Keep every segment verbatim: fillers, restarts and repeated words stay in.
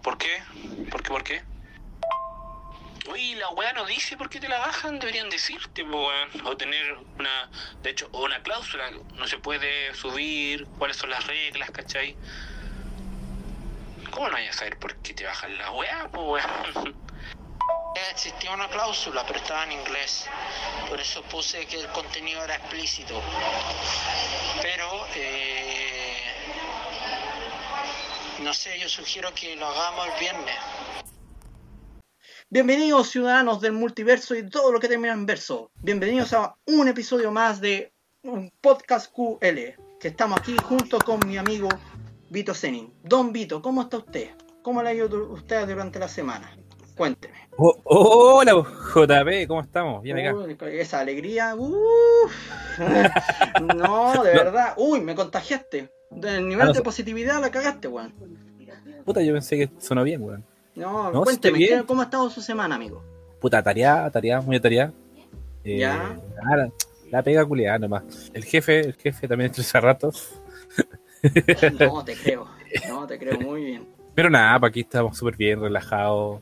No, ¿por qué? ¿Por qué? ¿Por qué? Uy, la weá no dice por qué te la bajan, deberían decirte, po, weón. O tener una, de hecho, o una cláusula, no se puede subir, cuáles son las reglas, ¿cachai? ¿Cómo no vayas a saber por qué te bajan la weá, po, weón? Existía una cláusula, pero estaba en inglés. Por eso puse que el contenido era explícito. Pero, eh, no sé, yo sugiero que lo hagamos el viernes. Bienvenidos, ciudadanos del multiverso y todo lo que termina en verso. Bienvenidos a un episodio más de un podcast Q L, que estamos aquí junto con mi amigo Vito Zenin. Don Vito, ¿cómo está usted? ¿Cómo le ha ido usted durante la semana? Cuénteme. Oh, oh, hola, J P, ¿cómo estamos? Bien acá. Uy, esa alegría, uff. No, de no. Verdad. Uy, me contagiaste. El nivel no, de positividad la cagaste, weón. Puta, yo pensé que sonó bien, weón. No, no, cuénteme, ¿cómo ha estado su semana, amigo? Puta, tarea, tarea, muy tarea. Eh, ya. La, la pega culiada nomás. El jefe, el jefe también estresa ratos. No, te creo. No, te creo muy bien. Pero nada, pa' aquí estamos súper bien, relajados.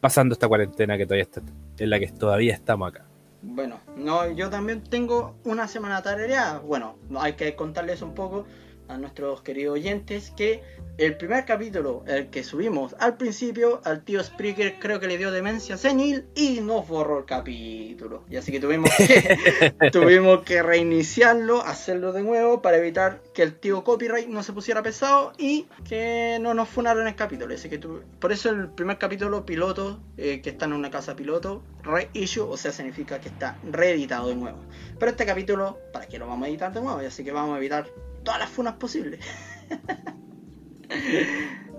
Pasando esta cuarentena que todavía está, en la que todavía estamos acá. Bueno, no, yo también tengo una semana tareada. Bueno, hay que contarles un poco a nuestros queridos oyentes que el primer capítulo, el que subimos al principio, al tío Spreaker creo que le dio demencia senil y nos borró el capítulo, y así que tuvimos que tuvimos que reiniciarlo, hacerlo de nuevo para evitar que el tío copyright no se pusiera pesado y que no nos funaron el capítulo, así que tu... por eso el primer capítulo piloto, eh, que está en una casa piloto, reissue, o sea, significa que está reeditado de nuevo, pero este capítulo, ¿para qué lo vamos a editar de nuevo? Y así que vamos a evitar todas las funas posibles.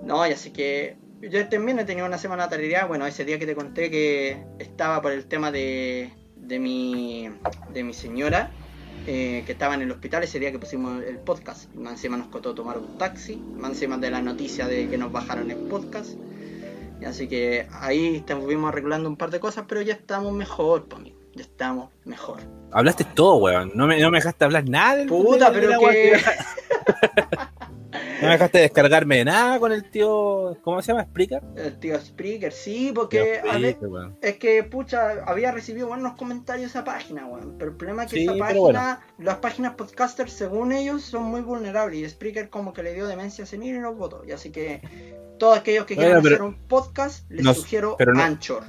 No, y así que yo también he tenido una semana tarea. Bueno, ese día que te conté que estaba por el tema de de mi de mi señora, eh, que estaba en el hospital, ese día que pusimos el podcast, más encima nos costó tomar un taxi, más encima de la noticia de que nos bajaron el podcast, y así que ahí estuvimos arreglando un par de cosas, pero ya estamos mejor, pues, amigo. Ya estamos mejor. Hablaste todo, weón. No me, no me dejaste hablar nada del puta, de, de, de, pero de que... No me dejaste descargarme de nada con el tío... ¿Cómo se llama? ¿Spreaker? El tío Spreaker, sí, porque... Spreaker, a ver, es que, pucha, había recibido buenos comentarios esa página, weón. Pero el problema es que sí, esa página... Bueno. Las páginas podcaster, según ellos, son muy vulnerables. Y Spreaker como que le dio demencia senil y los votos. Y así que todos aquellos que bueno, quieran hacer un podcast, les nos, sugiero no, Anchor.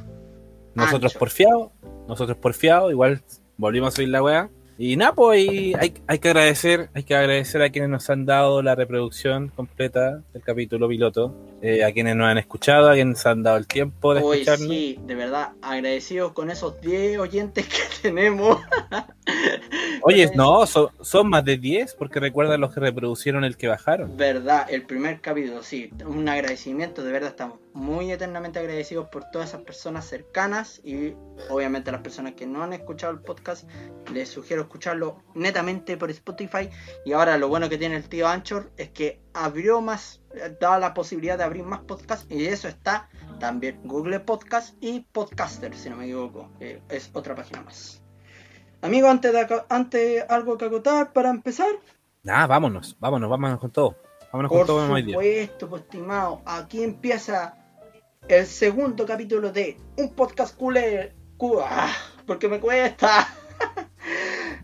Nosotros Anchor. porfiados... Nosotros porfiados, igual volvimos a subir la weá. Y nada, pues hay, hay que agradecer, hay que agradecer a quienes nos han dado la reproducción completa del capítulo piloto, eh, a quienes nos han escuchado, a quienes han dado el tiempo de Hoy escucharnos. Sí, de verdad, agradecidos con esos diez oyentes que tenemos. Oye, no, son, son más de diez, porque recuerdan los que reproducieron el que bajaron. Verdad, el primer capítulo, sí, un agradecimiento, de verdad estamos muy eternamente agradecidos por todas esas personas cercanas y obviamente a las personas que no han escuchado el podcast, les sugiero escucharlo netamente por Spotify. Y ahora lo bueno que tiene el tío Anchor es que abrió más, da la posibilidad de abrir más podcasts, y eso está también Google Podcasts y Podcaster, si no me equivoco, que es otra página más. Amigo, antes de ac- antes algo que acotar para empezar. Nah, vámonos, vámonos, vámonos con todo. Vámonos con todo. Por supuesto, pues, estimado, aquí empieza el segundo capítulo de un podcast culé. ¡Ah! Porque me cuesta.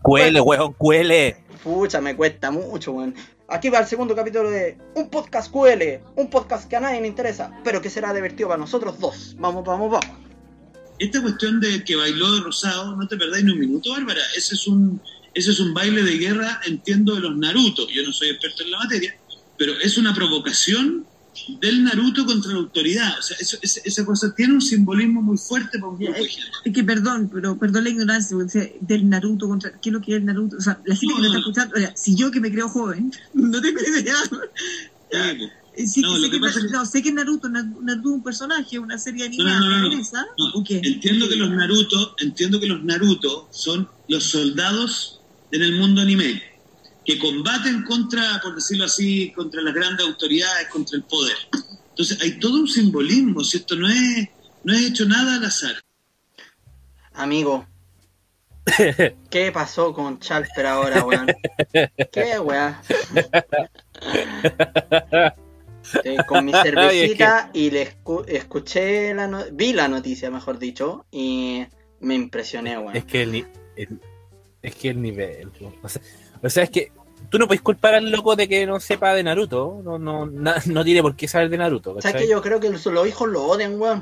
Cuele, weón, cuele. Pucha, me cuesta mucho, weón. Aquí va el segundo capítulo de un podcast Q L, un podcast que a nadie le interesa, pero que será divertido para nosotros dos. Vamos, vamos, vamos. Esta cuestión de que bailó de rosado, no te perdáis ni un minuto, Bárbara. Ese es un, ese es un baile de guerra, entiendo, de los Naruto. Yo no soy experto en la materia, pero es una provocación del Naruto contra la autoridad. O sea, eso, es, esa cosa tiene un simbolismo muy fuerte para un grupo de gente. Es que perdón, pero perdón la ignorancia, o sea, del Naruto contra... ¿Qué es lo que es el Naruto? O sea, la gente no, que no está escuchando, o sea, si yo que me creo joven, no tengo idea. Sí, no, que sé, que que es... no, sé que Naruto, Naruto es un personaje, una serie animada. No, no, no, no, no. no. ¿O qué? Entiendo que los Naruto, entiendo que los Naruto son los soldados en el mundo anime, que combaten contra, por decirlo así, contra las grandes autoridades, contra el poder. Entonces hay todo un simbolismo, ¿cierto? No es, no es hecho nada al azar. Amigo, ¿qué pasó con Schalper ahora, weón? ¿Qué, weón? Estoy con mi cervecita y, es que... y le escu- escuché la no- vi la noticia, mejor dicho, y me impresioné, güey. Es que el, ni- el es que el nivel, o sea, o sea, es que tú no puedes culpar al loco de que no sepa de Naruto, no no na- no tiene por qué saber de Naruto. O sea, que yo creo que los, los hijos lo odian, güey.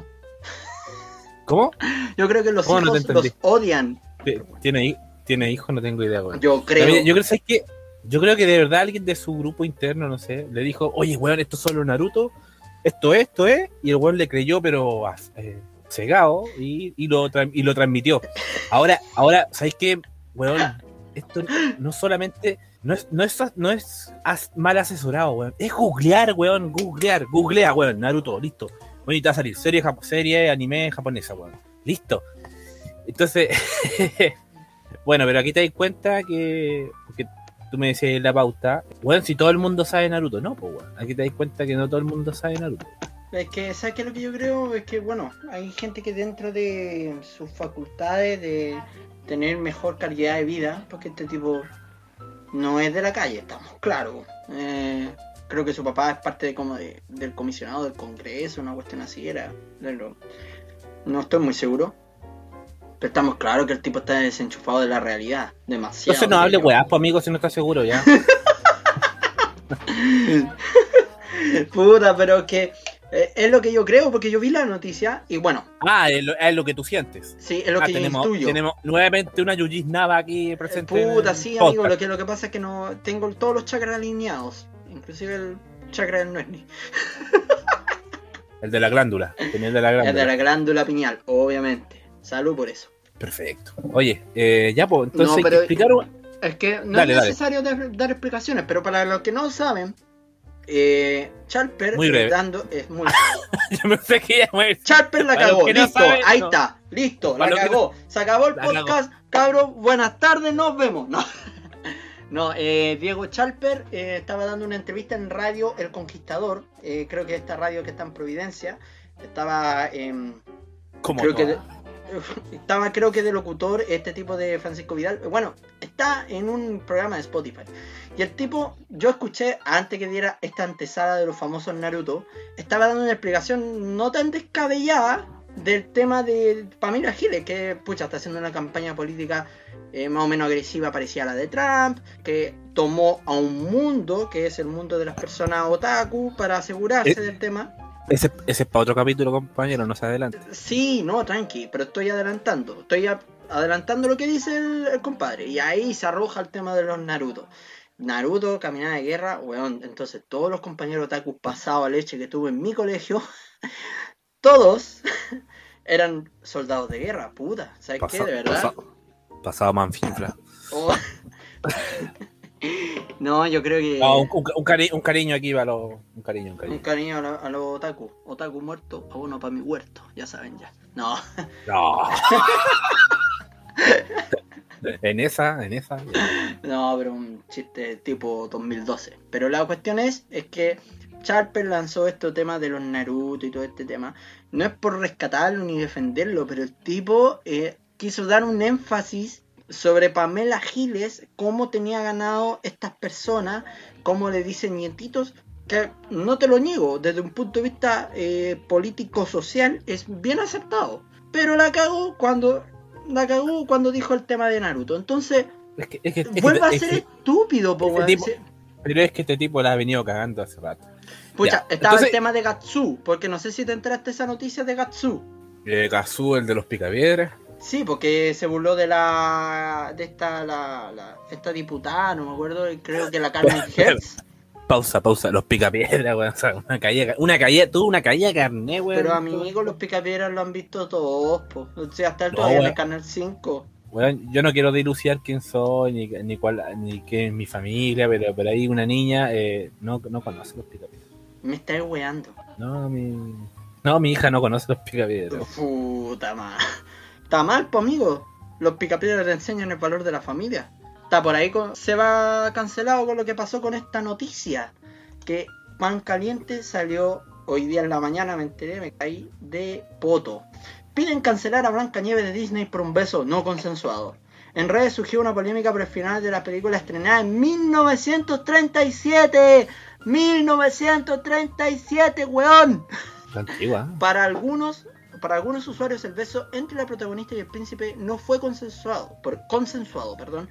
¿Cómo? Yo creo que los hijos no los odian. Tiene tiene hijos, no tengo idea, güey. Yo creo. Yo creo ¿sabes qué? Yo creo que de verdad alguien de su grupo interno, no sé, le dijo, oye, weón, esto es solo Naruto, esto es, esto es, y el weón le creyó, pero eh, cegado, y, y, lo tra- y lo transmitió. Ahora, ahora, ¿sabes qué? Weón, esto no solamente, no es, no es, no es as- mal asesorado, weón, es googlear, weón, googlear, googlea, weón, Naruto, listo. Bueno, y te va a salir serie, japo- serie anime japonesa, weón, listo. Entonces, bueno, pero aquí te das cuenta que... que tú me decías la pauta, bueno, si todo el mundo sabe Naruto, no, pues bueno, aquí te das cuenta que no todo el mundo sabe Naruto. Es que, ¿sabes qué? Lo que yo creo es que, bueno, hay gente que dentro de sus facultades de tener mejor calidad de vida, porque este tipo no es de la calle, estamos claros. Eh, creo que su papá es parte de como de, del comisionado del Congreso, una cuestión así era, no estoy muy seguro. Pero estamos claros que el tipo está desenchufado de la realidad. Demasiado. Entonces no hable weá, pues amigo, si no está seguro ya. Puta, pero que eh, es lo que yo creo, porque yo vi la noticia y bueno. Ah, es lo, es lo que tú sientes. Sí, es lo ah, que tenemos, yo intuyo. Tenemos nuevamente una Yujis Nava aquí presente. Puta, sí, podcast. Amigo, lo que, lo que pasa es que no tengo todos los chakras alineados. Inclusive el chakra del nuesni. El de la glándula. Tenía el de la glándula. El de la glándula pineal, obviamente. Salud por eso. Perfecto. Oye, eh, ya, pues, entonces no, pero, explicar... Es que no dale, es necesario dar, dar explicaciones, pero para los que no saben, eh, Schalper muy breve. Dando, es muy... Yo me sé que ya me... Schalper la cagó, listo, no saben, ahí no. Está, listo, para la cagó. No... Se acabó el la podcast, cagó. Cabros, buenas tardes, nos vemos. No, no eh, Diego Schalper eh, estaba dando una entrevista en radio El Conquistador, eh, creo que esta radio que está en Providencia, estaba... Eh, Como creo toda. Que... Estaba, creo que de locutor, este tipo de Francisco Vidal. Bueno, está en un programa de Spotify. Y el tipo, yo escuché, antes que diera esta antesala de los famosos Naruto, estaba dando una explicación no tan descabellada del tema de Pamela Jiles, que pucha, está haciendo una campaña política eh, más o menos agresiva, parecía la de Trump, que tomó a un mundo, que es el mundo de las personas otaku, para asegurarse ¿Eh? del tema. Ese, ese es para otro capítulo, compañero, no se adelante. Sí, no, tranqui, pero estoy adelantando. Estoy a, adelantando lo que dice el, el compadre. Y ahí se arroja el tema de los Naruto. Naruto, caminada de guerra, weón. Entonces, todos los compañeros otakus pasados a leche que tuve en mi colegio, todos eran soldados de guerra, puta. ¿Sabes pasa, qué? De verdad. Pasa, pasado manfinfla. Oh. No, yo creo que... No, un, un, cari- un cariño aquí va a los... Un cariño, un cariño. Un cariño a los lo otaku. Otaku muerto, a uno para mi huerto. Ya saben, ya. No. No. en esa, en esa. No, pero un chiste tipo dos mil doce. Pero la cuestión es, es que Schalper lanzó este tema de los Naruto y todo este tema. No es por rescatarlo ni defenderlo, pero el tipo eh, quiso dar un énfasis... sobre Pamela Jiles, cómo tenía ganado estas personas, cómo le dicen nietitos, que no te lo niego, desde un punto de vista eh, político-social es bien aceptado, pero la cagó cuando la cagó cuando dijo el tema de Naruto. Entonces, es que, es que, es vuelve que, a ser es estúpido, po, tipo, pero es que este tipo la ha venido cagando hace rato. Pucha, ya. Estaba entonces... el tema de Gatsu, porque no sé si te enteraste esa noticia de Gatsu. Eh, Gatsu, el de los picapiedras. Sí, porque se burló de la de esta la, la esta diputada, no me acuerdo, creo que la Carmen Hertz. Pausa, pausa, los picapiedras, weón, o sea, una calle, una calle, tú una calle de carne, weón. Pero amigos, los picapiedras lo han visto todos, po. O sea, hasta el no, todavía en el canal cinco. Weón, yo no quiero dilucidar quién soy ni ni cuál ni qué es mi familia, pero pero ahí una niña eh, no no conoce los picapiedras. Me estáis weando. No, mi No, mi hija no conoce los picapiedras. Puta madre. Está mal, pues, amigo. Los picapiedras te enseñan el valor de la familia. Está por ahí, con... se va cancelado con lo que pasó con esta noticia. Que Pan Caliente salió hoy día en la mañana, me enteré, me caí de poto. Piden cancelar a Blanca Nieves de Disney por un beso no consensuado. En redes surgió una polémica por el final de la película estrenada en mil novecientos treinta y siete. mil novecientos treinta y siete, weón. Antigua. Para algunos, para algunos usuarios, el beso entre la protagonista y el príncipe no fue consensuado, por, consensuado, perdón,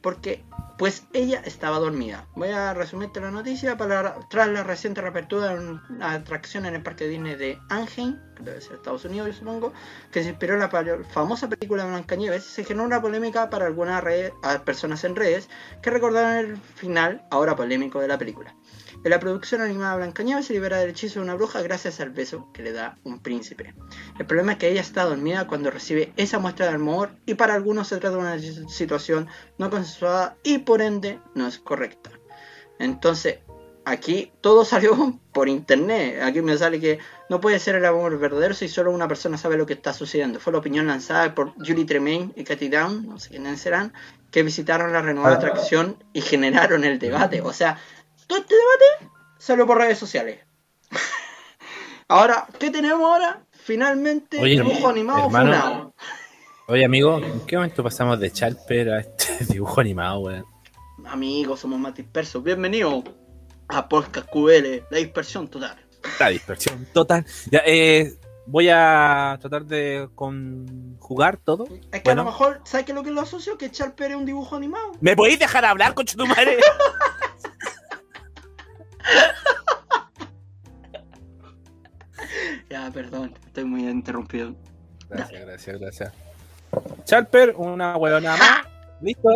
porque pues ella estaba dormida. Voy a resumirte la noticia. Para, tras la reciente reapertura de una atracción en el parque Disney de Anaheim, que debe ser Estados Unidos, yo supongo, que se inspiró en la famosa película de Blanca Nieves, se generó una polémica para algunas redes, personas en redes que recordaron el final ahora polémico de la película. En la producción animada Blancanieves se libera del hechizo de una bruja gracias al beso que le da un príncipe. El problema es que ella está dormida cuando recibe esa muestra de amor, y para algunos se trata de una situación no consensuada y por ende no es correcta. Entonces, aquí todo salió por internet. Aquí me sale que no puede ser el amor verdadero si solo una persona sabe lo que está sucediendo. Fue la opinión lanzada por Julie Tremaine y Katy Down, no sé quiénes serán, que visitaron la renovada atracción y generaron el debate. O sea, todo este debate salió por redes sociales. Ahora, ¿qué tenemos ahora? Finalmente, oye, dibujo animado funado. Oye, amigo, ¿en qué momento pasamos de Schalper a este dibujo animado, weón? Amigos, somos más dispersos. Bienvenido a Podcast Q L, la dispersión total. La dispersión total. Ya, eh, voy a tratar de conjugar todo. Es que bueno, a lo mejor, ¿sabes qué es lo que lo asocio? Que Schalper es un dibujo animado. ¿Me podéis dejar hablar, concha tu madre? Ya, perdón, estoy muy interrumpido. Gracias, Dale. gracias, gracias. Schalper, una huevona más. Listo,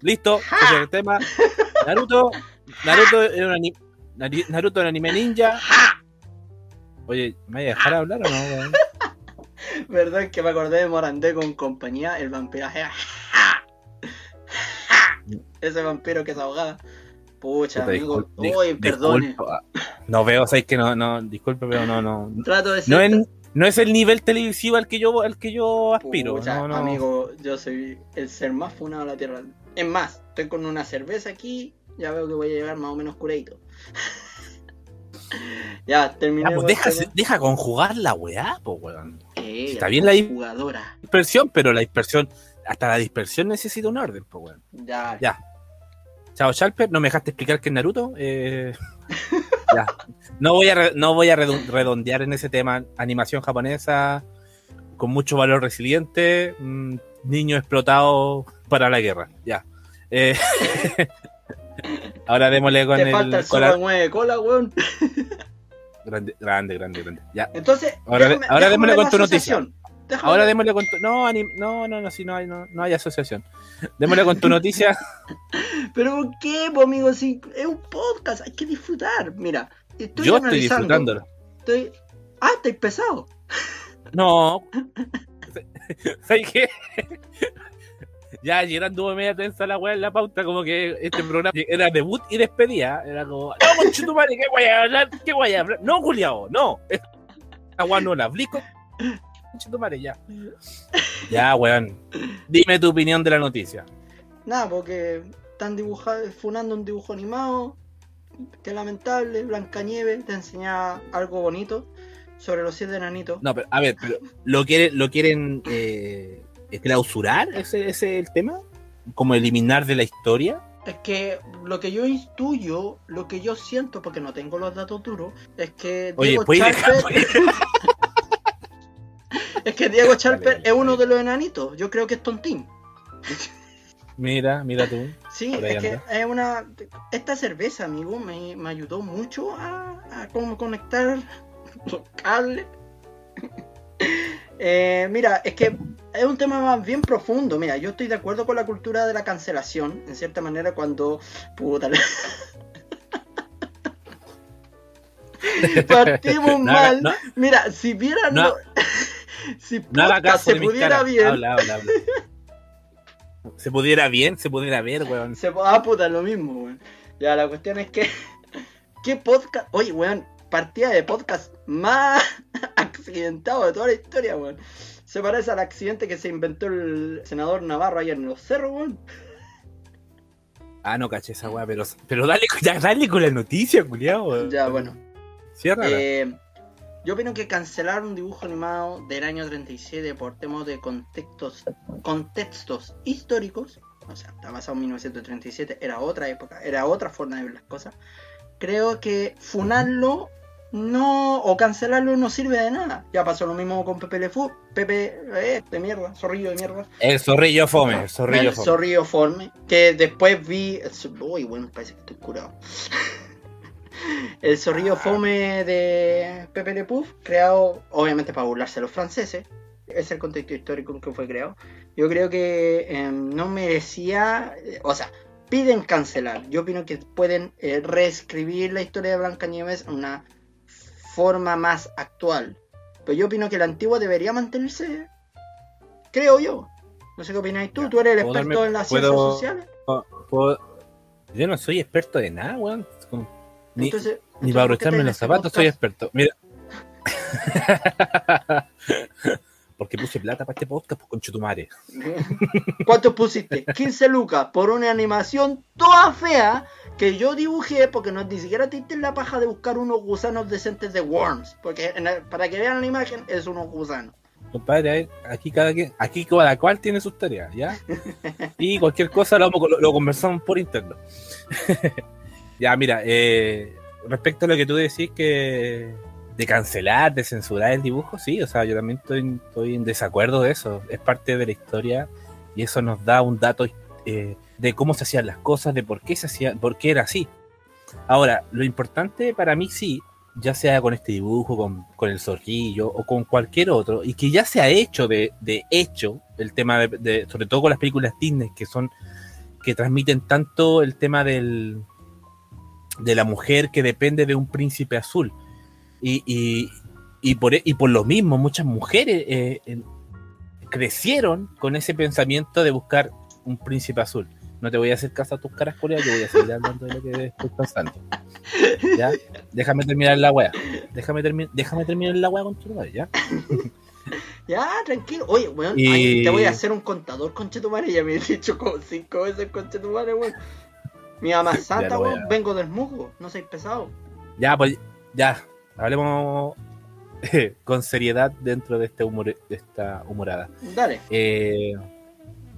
listo. Ese es el tema. Naruto, Naruto era un anime, Naruto era anime ninja. Oye, ¿me vas a dejar hablar o no? Perdón, que me acordé de Morandé con compañía, el vampiraje. Ese vampiro que se ahogaba. Pucha, puta, amigo, discul- hoy, discul- perdone. No veo, o sabéis que no, no, disculpe, pero no, no. Trato de no, es, no es el nivel televisivo al que yo, al que yo aspiro. Pucha, no, no. Amigo, yo soy el ser más funado de la tierra. Es más, estoy con una cerveza aquí, ya veo que voy a llegar más o menos curadito. Ya, terminé. Ya, pues deja, este... deja conjugar la weá, pues weón. Eh, si está bien la jugadora. Dispersión, pero la dispersión, hasta la dispersión necesita un orden, pues weón. Ya. Ya. Chao, Schalper, no me dejaste explicar qué es Naruto. Eh, ya. No voy a, re, no voy a redondear en ese tema. Animación japonesa con mucho valor resiliente. Mmm, niño explotado para la guerra. Ya. Eh, ahora démosle con Te falta el. Falta el de cola, weón. Grande, grande, grande, grande. Ya. Entonces, ahora, déjame, ahora déjame démosle con tu noticia. Déjame. Ahora démosle con tu... No, anim... no, no, no, si no hay, no, no hay asociación. Démosle con tu noticia. Pero ¿por qué, po, amigo? Si es un podcast, hay que disfrutar. Mira, estoy Yo analizando. estoy disfrutándolo. Estoy... Ah, estáis pesado. No. ¿Sabes qué? Ya, llegando anduvo media tensa la weá en la pauta, como que este programa era debut y despedida. Era como, no, conchetumare, qué guay hablar, qué guay hablar. No, Juliao, no. Agua no la blico. Ya. Ya, weón. Dime tu opinión de la noticia. Nada, porque están dibujando, funando un dibujo animado. Qué lamentable. Blancanieves te enseñaba algo bonito sobre los siete enanitos. No, pero a ver, pero ¿lo quieren, lo quieren eh, clausurar? ¿Ese, ese es el tema? ¿Como eliminar de la historia? Es que lo que yo intuyo, lo que yo siento, porque no tengo los datos duros, es que Oye, Diego ¿puedes Schalper... Es que Diego Schalper vale, es uno vale. de los enanitos. Yo creo que es tontín. Mira, mira tú. Sí, Ahora es que anda. es una... Esta cerveza, amigo, me, me ayudó mucho a, a como conectar los cables. eh, mira, es que es un tema más bien profundo. Mira, yo estoy de acuerdo con la cultura de la cancelación. En cierta manera, cuando... Puta... Partimos no, mal. No. Mira, si vieran... No. Si nada se pudiera bien. Habla, habla, habla. Se pudiera bien, se pudiera ver, weón. Se, ah, puta, lo mismo, weón. Ya, la cuestión es que... ¿Qué podcast? Oye, weón, partida de podcast más accidentado de toda la historia, weón. Se parece al accidente que se inventó el senador Navarro allá en los cerros, weón. Ah, no caché esa weá, pero, pero dale, ya, dale con la noticia, culiao, weón. Ya, bueno. Cierra. Eh... Yo opino que cancelar un dibujo animado del año treinta y siete por temas de contextos contextos históricos, o sea, está basado en mil novecientos treinta y siete, era otra época, era otra forma de ver las cosas, creo que funarlo no, o cancelarlo no sirve de nada. Ya pasó lo mismo con Pepe Lefú, Pepe, eh, de mierda, zorrillo de mierda. El zorrillo fome, el zorrillo, el fome. zorrillo fome. Que después vi, uy, bueno, parece que estoy curado. El zorrillo fome de Pepe Le Pew, creado obviamente para burlarse a los franceses, es el contexto histórico en que fue creado. Yo creo que eh, no merecía, eh, o sea, piden cancelar. Yo opino que pueden eh, reescribir la historia de Blanca Nieves en una forma más actual. Pero yo opino que la antigua debería mantenerse, creo yo. No sé qué opinas tú, tú eres el experto darme, en las puedo, ciencias sociales. Puedo, puedo, yo no soy experto de nada, weón. Ni, entonces, ni entonces, para abrocharme los zapatos soy experto. Mira. Porque puse plata para este podcast, pues, conchetumare. ¿Cuánto pusiste? quince lucas por una animación toda fea que yo dibujé porque no, ni siquiera te diste la paja de buscar unos gusanos decentes de Worms. Porque en el, para que vean la imagen, es unos gusanos. Compadre, aquí cada quien, aquí cada cual tiene sus tareas, ¿ya? Y cualquier cosa lo, lo, lo conversamos por interno. Ya, mira, eh, respecto a lo que tú decís, que de cancelar, de censurar el dibujo, sí, o sea, yo también estoy, estoy en desacuerdo de eso. Es parte de la historia y eso nos da un dato eh, de cómo se hacían las cosas, de por qué se hacían, por qué era así. Ahora, lo importante para mí sí, ya sea con este dibujo, con, con el zorrillo o con cualquier otro, y que ya se ha hecho de, de hecho el tema, de, de, sobre todo con las películas Disney, que son que transmiten tanto el tema del... de la mujer que depende de un príncipe azul y, y, y, por, y por lo mismo muchas mujeres eh, eh, crecieron con ese pensamiento de buscar un príncipe azul. No te voy a hacer caso a tus caras culeras, yo voy a seguir hablando de lo que estoy pensando. ¿Ya? Déjame terminar la wea. Déjame, termi- déjame terminar la wea con tu madre, ¿ya? Ya, tranquilo. Oye, weón, y... ay, te voy a hacer un contador, conchetumare. Ya me he dicho como cinco veces conchetumare, weón. Mi mamá santa, weón, vengo del musgo, no soy pesado. Ya, pues, ya, hablemos eh, con seriedad dentro de este humor, de esta humorada. Dale. Eh,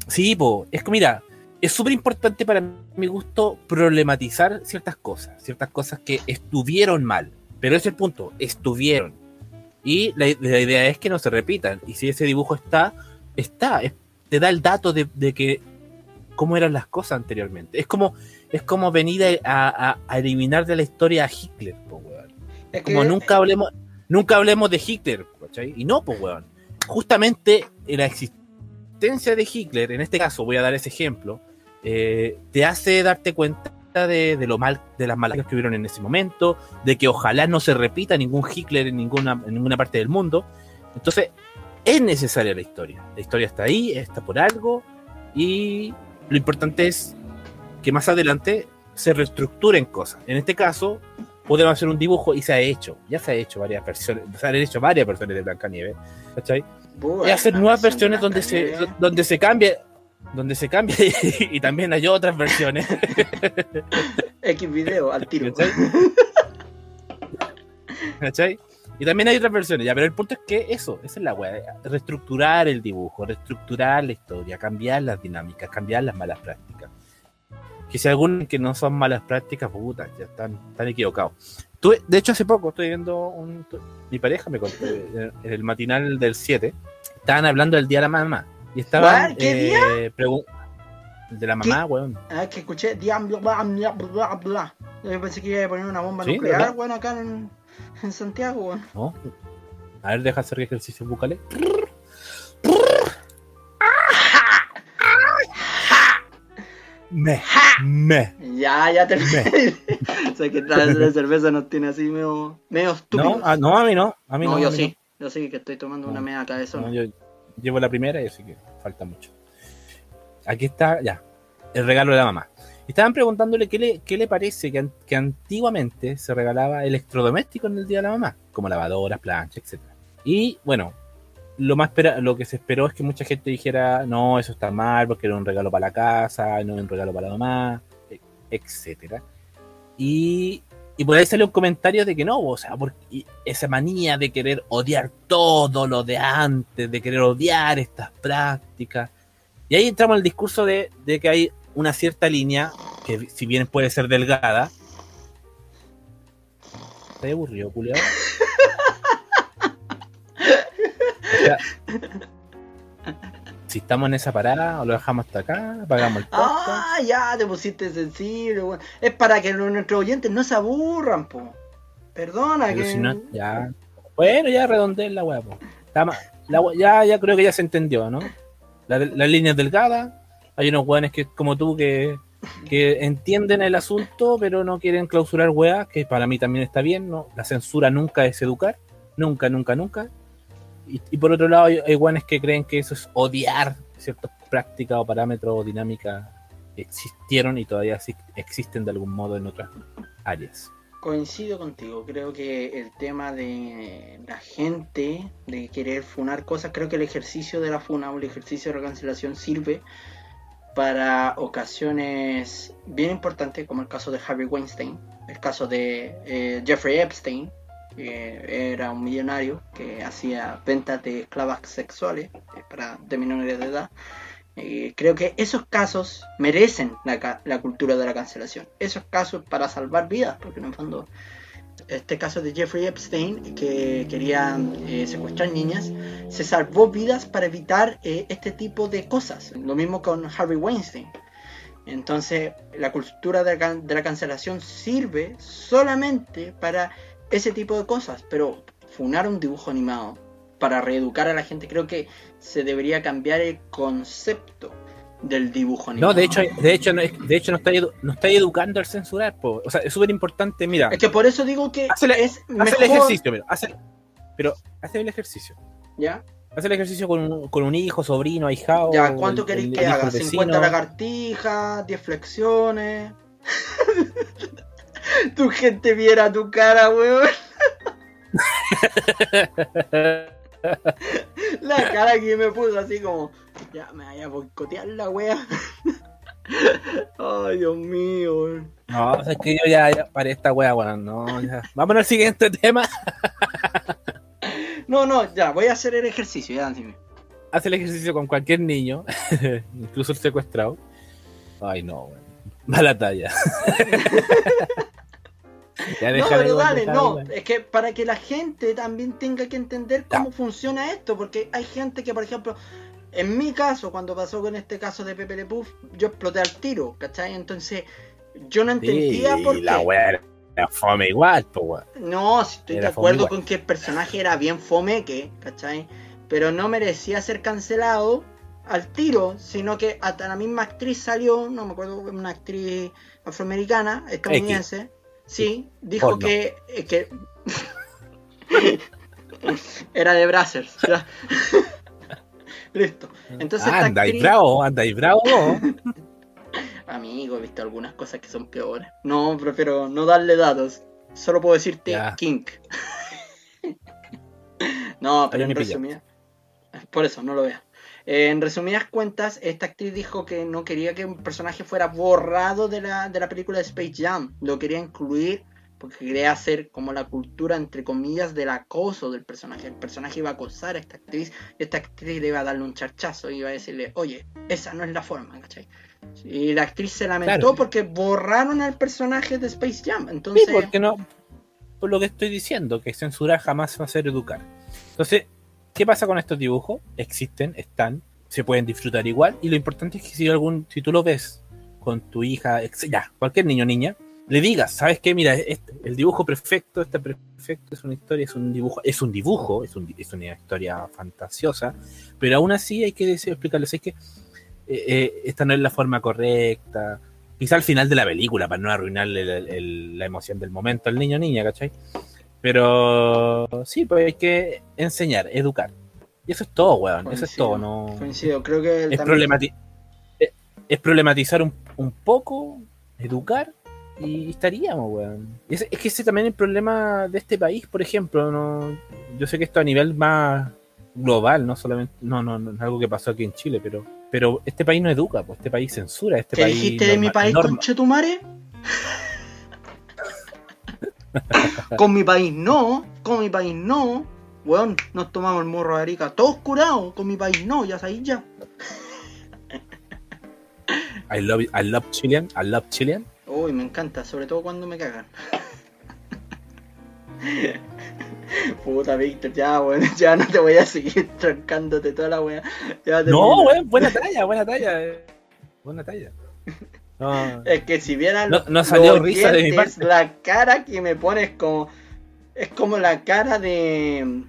sí, po, es que mira, es súper importante para mi gusto problematizar ciertas cosas, ciertas cosas que estuvieron mal, pero ese es el punto, estuvieron. Y la, la idea es que no se repitan, y si ese dibujo está, está, es, te da el dato de, de que cómo eran las cosas anteriormente. Es como es como venir a, a, a eliminar de la historia a Hitler, po, weón. Es como que... nunca hablemos nunca hablemos de Hitler, ¿cachai? Y no, po, weón. Justamente la existencia de Hitler, en este caso voy a dar ese ejemplo, eh, te hace darte cuenta de, de lo mal, de las malas que hubieron en ese momento, de que ojalá no se repita ningún Hitler en ninguna, en ninguna parte del mundo. Entonces, es necesaria la historia. La historia está ahí, está por algo, y lo importante es que más adelante se reestructuren cosas. En este caso, podemos hacer un dibujo y se ha hecho. Ya se ha hecho varias versiones, se han hecho varias versiones de Blanca Nieves, ¿cachai? Buah, y hacer nuevas versiones donde se, donde se cambie, donde se cambie y, y también hay otras versiones. X video al tiro. ¿Cachai? ¿Cachai? Y también hay otras versiones, ya, pero el punto es que eso, esa es la weá, reestructurar el dibujo, reestructurar la historia, cambiar las dinámicas, cambiar las malas prácticas. Que si algunas que no son malas prácticas, puta, ya están, están equivocados. Tú, de hecho, hace poco estoy viendo, un, tu, mi pareja me contó, en el matinal del siete, estaban hablando del Día de la Mamá. Y estaban, ¿qué día? Eh, pregun- de la mamá, ¿qué? Weón. Ah, que escuché, bla, bla, bla, bla. Yo pensé que iba a poner una bomba ¿sí? nuclear, weón, bueno, acá en... en Santiago, ¿no? A ver, deja hacer ejercicios bucales. Me, me. Ya, ya te o sea, que tal vez la cerveza nos tiene así medio, medio estúpido. No, a, no, a mí no. A mí no, no yo sí. No. Yo sí que estoy tomando no, una media cabezona. No, yo llevo la primera y así que falta mucho. Aquí está, ya, el regalo de la mamá. Estaban preguntándole qué le, qué le parece que, que antiguamente se regalaba electrodoméstico en el Día de la Mamá, como lavadoras, planchas, etcétera. Y bueno, lo más espera, lo que se esperó es que mucha gente dijera, no, eso está mal, porque era un regalo para la casa, no era un regalo para la mamá, etcétera. Y, y por ahí salió un comentario de que no, o sea, porque esa manía de querer odiar todo lo de antes, de querer odiar estas prácticas. Y ahí entramos en el discurso de, de que hay una cierta línea que si bien puede ser delgada, ¿Estás aburrido, culiao? O sea, si estamos en esa parada, o lo dejamos hasta acá, pagamos el podcast. Ah, ya, te pusiste sensible, güey. Es para que nuestros oyentes no se aburran, po. Perdona, pero que... Si no, ya. Bueno, ya redondeé la weá, po. La, la, ya, ya creo que ya se entendió, ¿no? La, la línea es delgada. Hay unos weones que, como tú, que... que entienden el asunto pero no quieren clausurar weas, que para mí también está bien, ¿no? La censura nunca es educar, nunca, nunca, nunca. Y, y por otro lado hay, hay weones que creen que eso es odiar ciertas prácticas o parámetros o dinámicas que existieron y todavía existen de algún modo en otras áreas. Coincido contigo, creo que el tema de la gente de querer funar cosas, creo que el ejercicio de la funa o el ejercicio de la cancelación sirve para ocasiones bien importantes, como el caso de Harvey Weinstein, el caso de eh, Jeffrey Epstein, que era un millonario que hacía ventas de esclavas sexuales para, de menores de edad. Eh, creo que esos casos merecen la, la cultura de la cancelación. Esos casos para salvar vidas, porque en el fondo, este caso de Jeffrey Epstein, que quería eh, secuestrar niñas, se salvó vidas para evitar eh, este tipo de cosas. Lo mismo con Harvey Weinstein. Entonces, la cultura de la, de la cancelación sirve solamente para ese tipo de cosas. Pero funar un dibujo animado para reeducar a la gente, creo que se debería cambiar el concepto del dibujo animado. No, de hecho, de hecho, no, de hecho no está, edu- no está educando al censurar, po. O sea, es súper importante, mira. Es que por eso digo que hace la, es mejor... Hace el ejercicio, pero hace, pero hace el ejercicio. ¿Ya? Hace el ejercicio con un, con un hijo, sobrino, ahijado. Ya, ¿cuánto queréis que haga? cincuenta lagartijas, diez flexiones. Tu gente viera tu cara, weón. La cara que me puso así como... Ya, me vaya a boicotear la wea. Ay, Dios mío, wey. No, o sea, es que yo ya, ya paré esta wea, weón. No, ya. Vámonos al siguiente tema. No, no, ya, voy a hacer el ejercicio, ya, dime. Haz el ejercicio con cualquier niño, incluso el secuestrado. Ay, no, weón. Mala talla. Ya no, pero dale, no, es que para que la gente también tenga que entender cómo no. funciona esto, porque hay gente que, por ejemplo, en mi caso, cuando pasó con este caso de Pepe Le Puff, yo exploté al tiro, ¿cachai? Entonces, yo no entendía sí, por qué. La wea era fome igual, po, wea. No, si estoy era de acuerdo con que el personaje era bien fomeque, ¿cachai? Pero no merecía ser cancelado al tiro, sino que hasta la misma actriz salió, no me acuerdo, una actriz afroamericana, estadounidense. X. Sí, dijo oh, no. que, que... era de Brazzers. Listo. Entonces, ah, anda actriz... y bravo, anda y bravo. Amigo, he visto algunas cosas que son peores. No, prefiero no darle datos. Solo puedo decirte ya. Kink. No, pero en resumidas... Por eso, no lo veas. Eh, en resumidas cuentas, esta actriz dijo que no quería que un personaje fuera borrado de la, de la película de Space Jam. Lo quería incluir porque quería hacer como la cultura, entre comillas, del acoso del personaje. El personaje iba a acosar a esta actriz y esta actriz le iba a darle un charchazo y iba a decirle, oye, esa no es la forma, ¿cachai? Y la actriz se lamentó claro. porque borraron al personaje de Space Jam. Entonces... Sí, porque no, por lo que estoy diciendo, que censurar jamás va a ser educar. Entonces... ¿Qué pasa con estos dibujos? Existen, están, se pueden disfrutar igual. Y lo importante es que si algún, si tú lo ves con tu hija, ya, cualquier niño o niña, le digas, ¿sabes qué? Mira, este, el dibujo perfecto, este perfecto es una historia, es un dibujo, es un dibujo, es, un, es una historia fantasiosa. Pero aún así hay que decir, explicarles, es que eh, eh, esta no es la forma correcta. Quizá al final de la película, para no arruinarle el, el, la emoción del momento al niño o niña, ¿cachai? Pero sí, pues hay que enseñar, educar. Y eso es todo, weón. Coincido, eso es todo. No... Coincido, creo que... Es, también... problemati... es problematizar un, un poco, educar, y estaríamos, weón. Es, es que ese también es el problema de este país, por ejemplo. No, yo sé que esto a nivel más global, no solamente... No, no, no es algo que pasó aquí en Chile, pero pero este país no educa, pues este país censura. Este ¿Te país dijiste norma, de mi país, conchetumare? Con mi país no, con mi país no, weón, nos tomamos el morro de Arica, todos curados, con mi país no, ya sabéis ya. I love, I love Chilean, I love Chilean. Uy, me encanta, sobre todo cuando me cagan. Puta, Víctor, ya, weón, ya no te voy a seguir trancándote toda la weá. No, weón, buena talla, buena talla. Eh. Buena talla. No. Es que si vieran no, no salió los risa dientes, de mi parte. La cara que me pones como... Es como la cara de...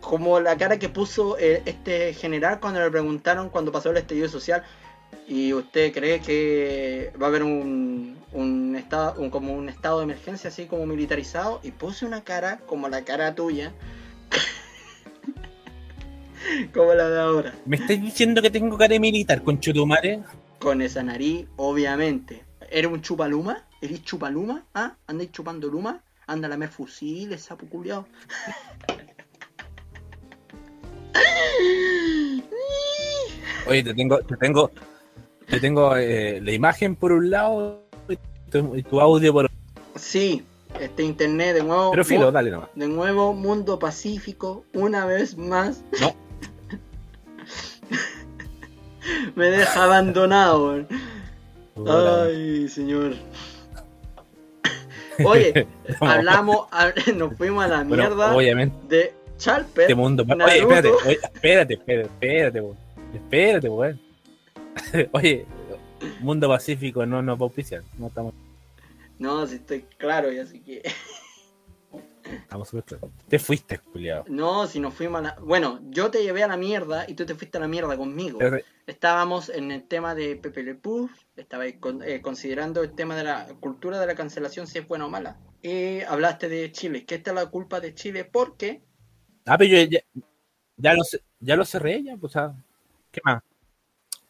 Como la cara que puso eh, este general cuando le preguntaron cuando pasó el estallido social. ¿Y usted cree que va a haber un, un estado un, como un estado de emergencia así como militarizado? Y puse una cara como la cara tuya. Como la de ahora. ¿Me estás diciendo que tengo cara de militar, conchetumare? Con esa nariz, obviamente. ¿Eres un chupaluma? ¿Eres chupaluma? ¿Ah? ¿Andáis chupando luma? Anda a lamer fusiles, sapo culiao. Oye, te tengo, te tengo, te tengo eh, la imagen por un lado y tu audio por otro. Sí, este internet de nuevo. Pero filo, mu- dale nomás. De nuevo, mundo pacífico, una vez más. No. Me deja abandonado. Ay, señor. Oye, hablamos, hab- nos fuimos a la mierda. Bueno, obviamente. De Schalper. Este mundo. Pa- oye, espérate, oye, espérate, espérate, espérate, po. Espérate, weón. Oye, mundo pacífico no nos va a auspiciar. No, estamos... no, si estoy claro, y así que. Estamos súper claros. Te fuiste, culiado. No, si nos fuimos a la. Bueno, yo te llevé a la mierda y tú te fuiste a la mierda conmigo. Pero... Estábamos en el tema de Pepe Le Pew. Estaba con, eh, considerando el tema de la cultura de la cancelación, si es buena o mala. Y hablaste de Chile. Que esta es la culpa de Chile porque. Ah, pero yo ya, ya, lo, ya lo cerré, ya, pues. Ah. ¿Qué más?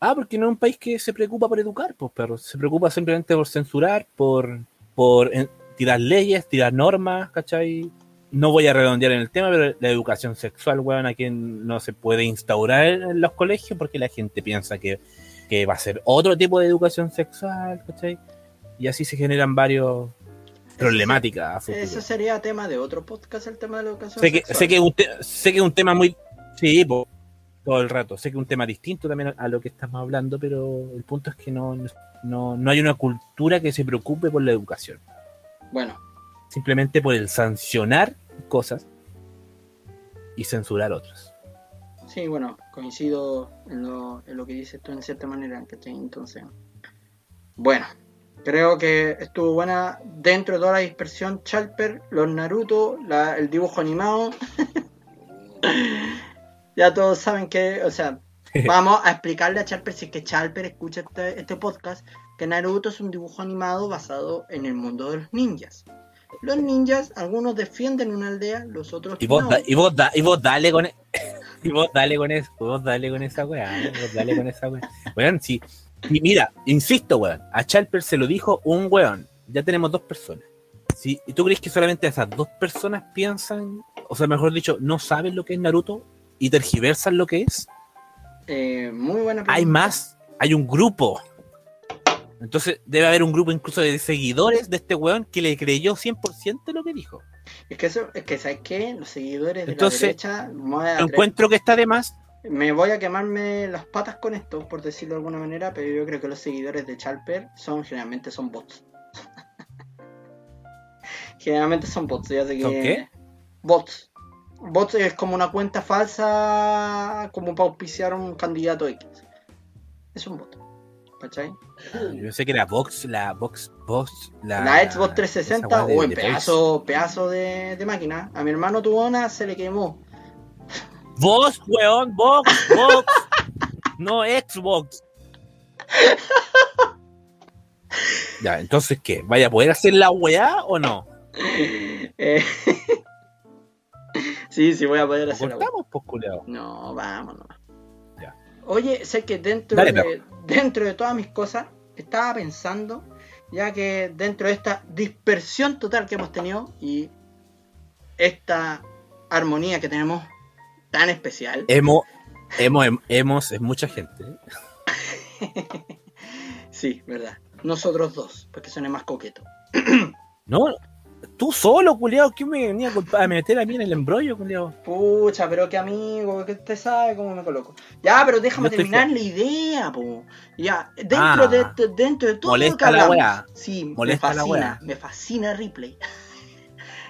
Ah, porque no es un país que se preocupa por educar, pues, perro. Se preocupa simplemente por censurar, por, por tirar leyes, tirar normas, ¿cachai? No voy a redondear en el tema, pero la educación sexual, weón, aquí no se puede instaurar en los colegios porque la gente piensa que, que va a ser otro tipo de educación sexual, ¿cachai? Y así se generan varios problemáticas a futuro. Eso sería tema de otro podcast, el tema de la educación sé que, sexual. Sé que, un te- sé que es un tema muy... Sí, pues. Todo el rato. Sé que es un tema distinto también a lo que estamos hablando, pero el punto es que no, no, no hay una cultura que se preocupe por la educación. Bueno. Simplemente por el sancionar cosas y censurar otras. Sí, bueno, coincido en lo, en lo que dices tú en cierta manera, ¿cachai? Entonces, bueno, creo que estuvo buena dentro de toda la dispersión Schalper, los Naruto, la, el dibujo animado... Ya todos saben que, o sea, vamos a explicarle a Schalper, si es que Schalper escucha este, este podcast, que Naruto es un dibujo animado basado en el mundo de los ninjas. Los ninjas, algunos defienden una aldea, los otros y vos no. Da, y, vos da, y vos dale con y vos dale con eso, vos dale con esa weá, ¿eh? Vos dale con esa weá. Weón, sí. Y mira, insisto, weón, a Schalper se lo dijo un weón. Ya tenemos dos personas. ¿Sí? ¿Y tú crees que solamente esas dos personas piensan, o sea, mejor dicho, no saben lo que es Naruto? ¿Y tergiversan lo que es? Eh, muy buena pregunta. Hay más, hay un grupo. Entonces debe haber un grupo incluso de seguidores de este weón que le creyó cien por ciento lo que dijo. Es que eso, es que ¿sabes qué? Los seguidores de Entonces, la derecha... Entonces, encuentro que está de más. Me voy a quemarme las patas con esto, por decirlo de alguna manera, pero yo creo que los seguidores de Schalper son, generalmente son bots. generalmente son bots. Ya sé que... ¿Son qué? Bots. Bots es como una cuenta falsa, como para auspiciar a un candidato X. Es un bot, ¿cachai? Yo sé que la Vox, la Vox, Vox, la... La Xbox trescientos sesenta, uy, de, pedazo, de pedazo de, de máquina. A mi hermano Tubona se le quemó. Vox, weón, Vox, Vox. No Xbox. Ya, entonces, ¿qué? ¿Vaya a poder hacer la weá o no? Eh... Sí, sí voy a poder hacer algo. No, vámonos. Ya. Oye, sé que dentro Dale, de no. dentro de todas mis cosas estaba pensando, ya que dentro de esta dispersión total que hemos tenido y esta armonía que tenemos tan especial. Hemos, hemos, hemos, es mucha gente. Sí, verdad. Nosotros dos, porque suene más coqueto. No. Tú solo, culiao, ¿qué me venía a meter a mí en el embrollo, culiao? Pucha, pero qué amigo, que usted sabe cómo me coloco. Ya, pero déjame no terminar la idea, po. Ya, dentro, ah, de, dentro de todo lo que hablamos. Molesta la weá. Sí, molesta me fascina, la weá. Me fascina Ripley.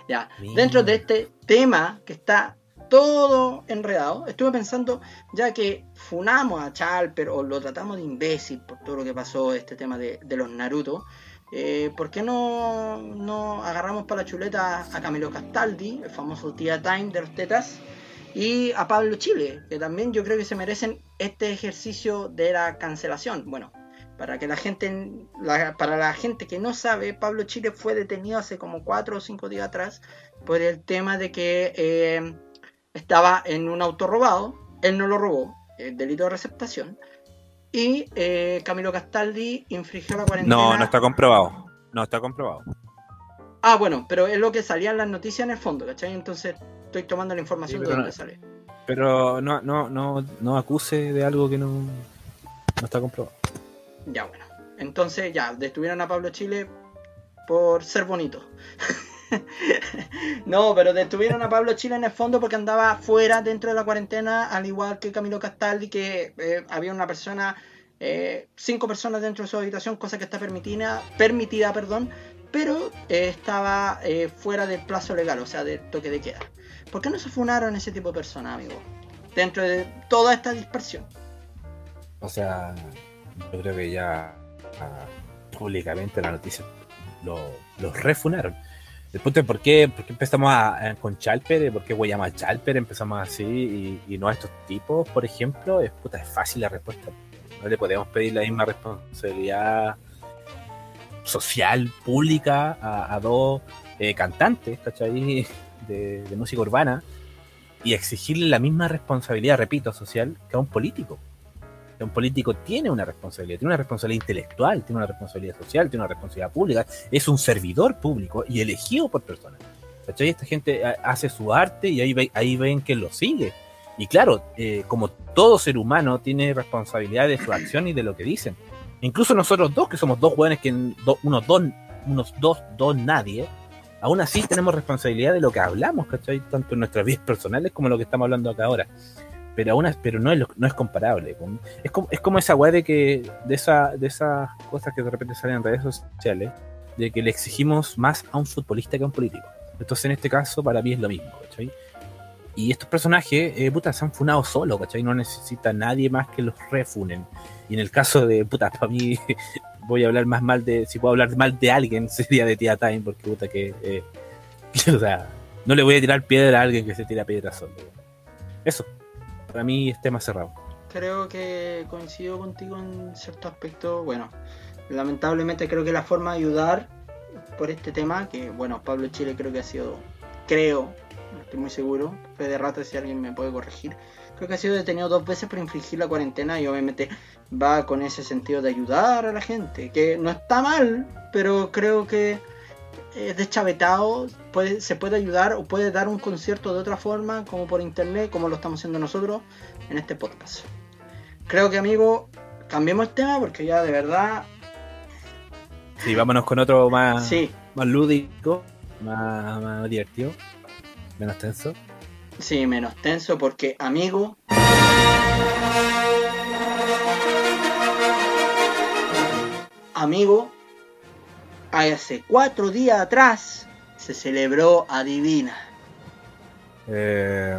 Ya. Bien. Dentro de este tema que está todo enredado, estuve pensando, ya que funamos a Schalper o lo tratamos de imbécil por todo lo que pasó, este tema de, de los Naruto, eh, ¿por qué no, no agarramos para la chuleta a Camilo Castaldi, el famoso Tía Time de los tetas, y a Pablo Chile, que también yo creo que se merecen este ejercicio de la cancelación? Bueno, para que la gente, la, para la gente que no sabe, Pablo Chile fue detenido hace como cuatro o cinco días atrás por el tema de que eh, estaba en un auto robado, él no lo robó, el delito de receptación, y eh, Camilo Castaldi infringió la cuarentena. No, no está comprobado, no está comprobado. Ah, bueno, pero es lo que salía en las noticias en el fondo, ¿cachai? Entonces estoy tomando la información sí, de dónde no, sale. Pero no, no, no, no acuse de algo que no, no está comprobado. Ya, bueno. Entonces, ya, detuvieron a Pablo Chile por ser bonito. No, pero detuvieron a Pablo Chile en el fondo porque andaba fuera dentro de la cuarentena, al igual que Camilo Castaldi, que eh, había una persona, eh, cinco personas dentro de su habitación, cosa que está permitida, permitida, perdón, pero eh, estaba eh, fuera del plazo legal, o sea, del toque de queda. ¿Por qué no se funaron ese tipo de personas, amigo? Dentro de toda esta dispersión. O sea, yo creo que ya uh, públicamente la noticia los lo refunaron. El punto es por qué, por qué empezamos a, a, con Schalper, por qué huellamos a Schalper, empezamos así y, y no a estos tipos, por ejemplo. Es puta, es fácil la respuesta. No le podemos pedir la misma responsabilidad social, pública, a, a dos eh, cantantes, ¿cachai? De, de música urbana, y exigirle la misma responsabilidad, repito, social, que a un político. Un político tiene una responsabilidad, tiene una responsabilidad intelectual, tiene una responsabilidad social, tiene una responsabilidad pública, es un servidor público y elegido por personas. ¿Cachai? Esta gente hace su arte y ahí, ve, ahí ven que lo sigue. Y claro, eh, como todo ser humano tiene responsabilidad de su acción y de lo que dicen. Incluso nosotros dos, que somos dos jóvenes, que do, unos, dos, unos dos, dos nadie, aún así tenemos responsabilidad de lo que hablamos, ¿cachai? Tanto en nuestras vidas personales como en lo que estamos hablando acá ahora. Pero aún pero no es no es comparable. Es como, es como esa weá de que de esa de esas cosas que de repente salen en redes sociales, de que le exigimos más a un futbolista que a un político. Entonces en este caso para mí es lo mismo, ¿cachai? Y estos personajes, eh, puta, se han funado solo, ¿cachai? No necesita nadie más que los refunen. Y en el caso de, puta, para mí voy a hablar más mal de, si puedo hablar mal de alguien, sería de Tía Time, porque puta que, eh, que o sea, no le voy a tirar piedra a alguien que se tira piedra solo. Eso. Para mí es tema cerrado. Creo que coincido contigo en cierto aspecto. Bueno, lamentablemente creo que la forma de ayudar por este tema, que bueno, Pablo Chile creo que ha sido, creo, no estoy muy seguro, fue de rato si alguien me puede corregir, creo que ha sido detenido dos veces por infringir la cuarentena y obviamente va con ese sentido de ayudar a la gente, que no está mal, pero creo que es deschavetado, puede, se puede ayudar o puede dar un concierto de otra forma, como por internet, como lo estamos haciendo nosotros en este podcast. Creo que, amigo, cambiemos el tema porque ya de verdad... Sí, vámonos con otro más, sí. más lúdico, más, más divertido, menos tenso. Sí, menos tenso porque, amigo... Amigo... Hace cuatro días atrás se celebró, adivina. Eh,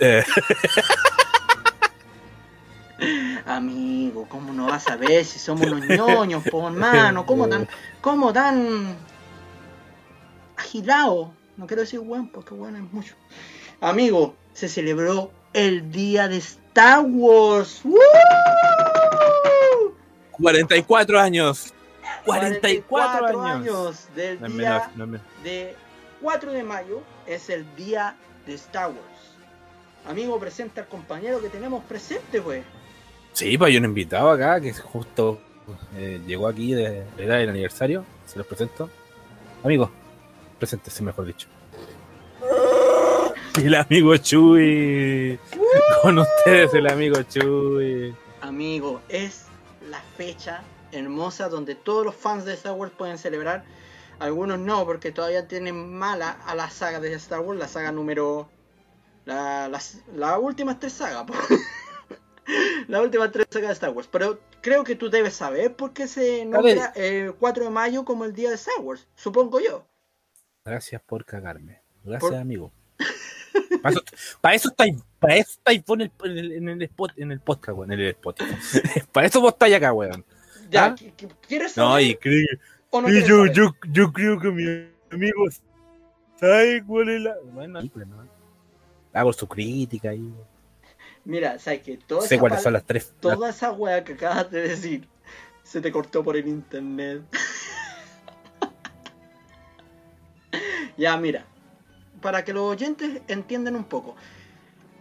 eh. Amigo, ¿cómo no vas a ver si somos unos ñoños, po, hermano? ¿Cómo tan, cómo tan agilado? No quiero decir weón, porque weón es mucho. Amigo, se celebró el día de Star Wars. ¡Woo! cuarenta y cuatro años. cuarenta y cuatro años del día de cuatro de mayo es el día de Star Wars. Amigo, presenta al compañero que tenemos presente, pues. Sí, pues hay un invitado acá que justo eh, llegó aquí de edad del aniversario. Se los presento. Amigo, preséntese, mejor dicho. El amigo Chuy. Con ustedes el amigo Chuy. Amigo, es la fecha hermosa donde todos los fans de Star Wars pueden celebrar. Algunos no, porque todavía tienen mala a la saga de Star Wars, la saga número... La, las, la últimas tres sagas. Las últimas tres sagas de Star Wars. Pero creo que tú debes saber por qué se nombra el eh, cuatro de mayo como el día de Star Wars, supongo yo. Gracias por cagarme. Gracias, por... amigo. Para eso, para eso estáis, para eso estáis vos en el, en el spot, en el podcast, weón, en el Spotify. Para eso vos estáis acá, weón. Ya, ¿ah? ¿Quieres saber? No, y creo, no y yo, yo, yo creo que mis amigos saben cuál es la. Bueno, ah, por su crítica ahí. Mira, sabes que toda sé cuáles son las tres. Toda esa weá que acabas de decir se te cortó por el internet. Ya, mira. Para que los oyentes entiendan un poco.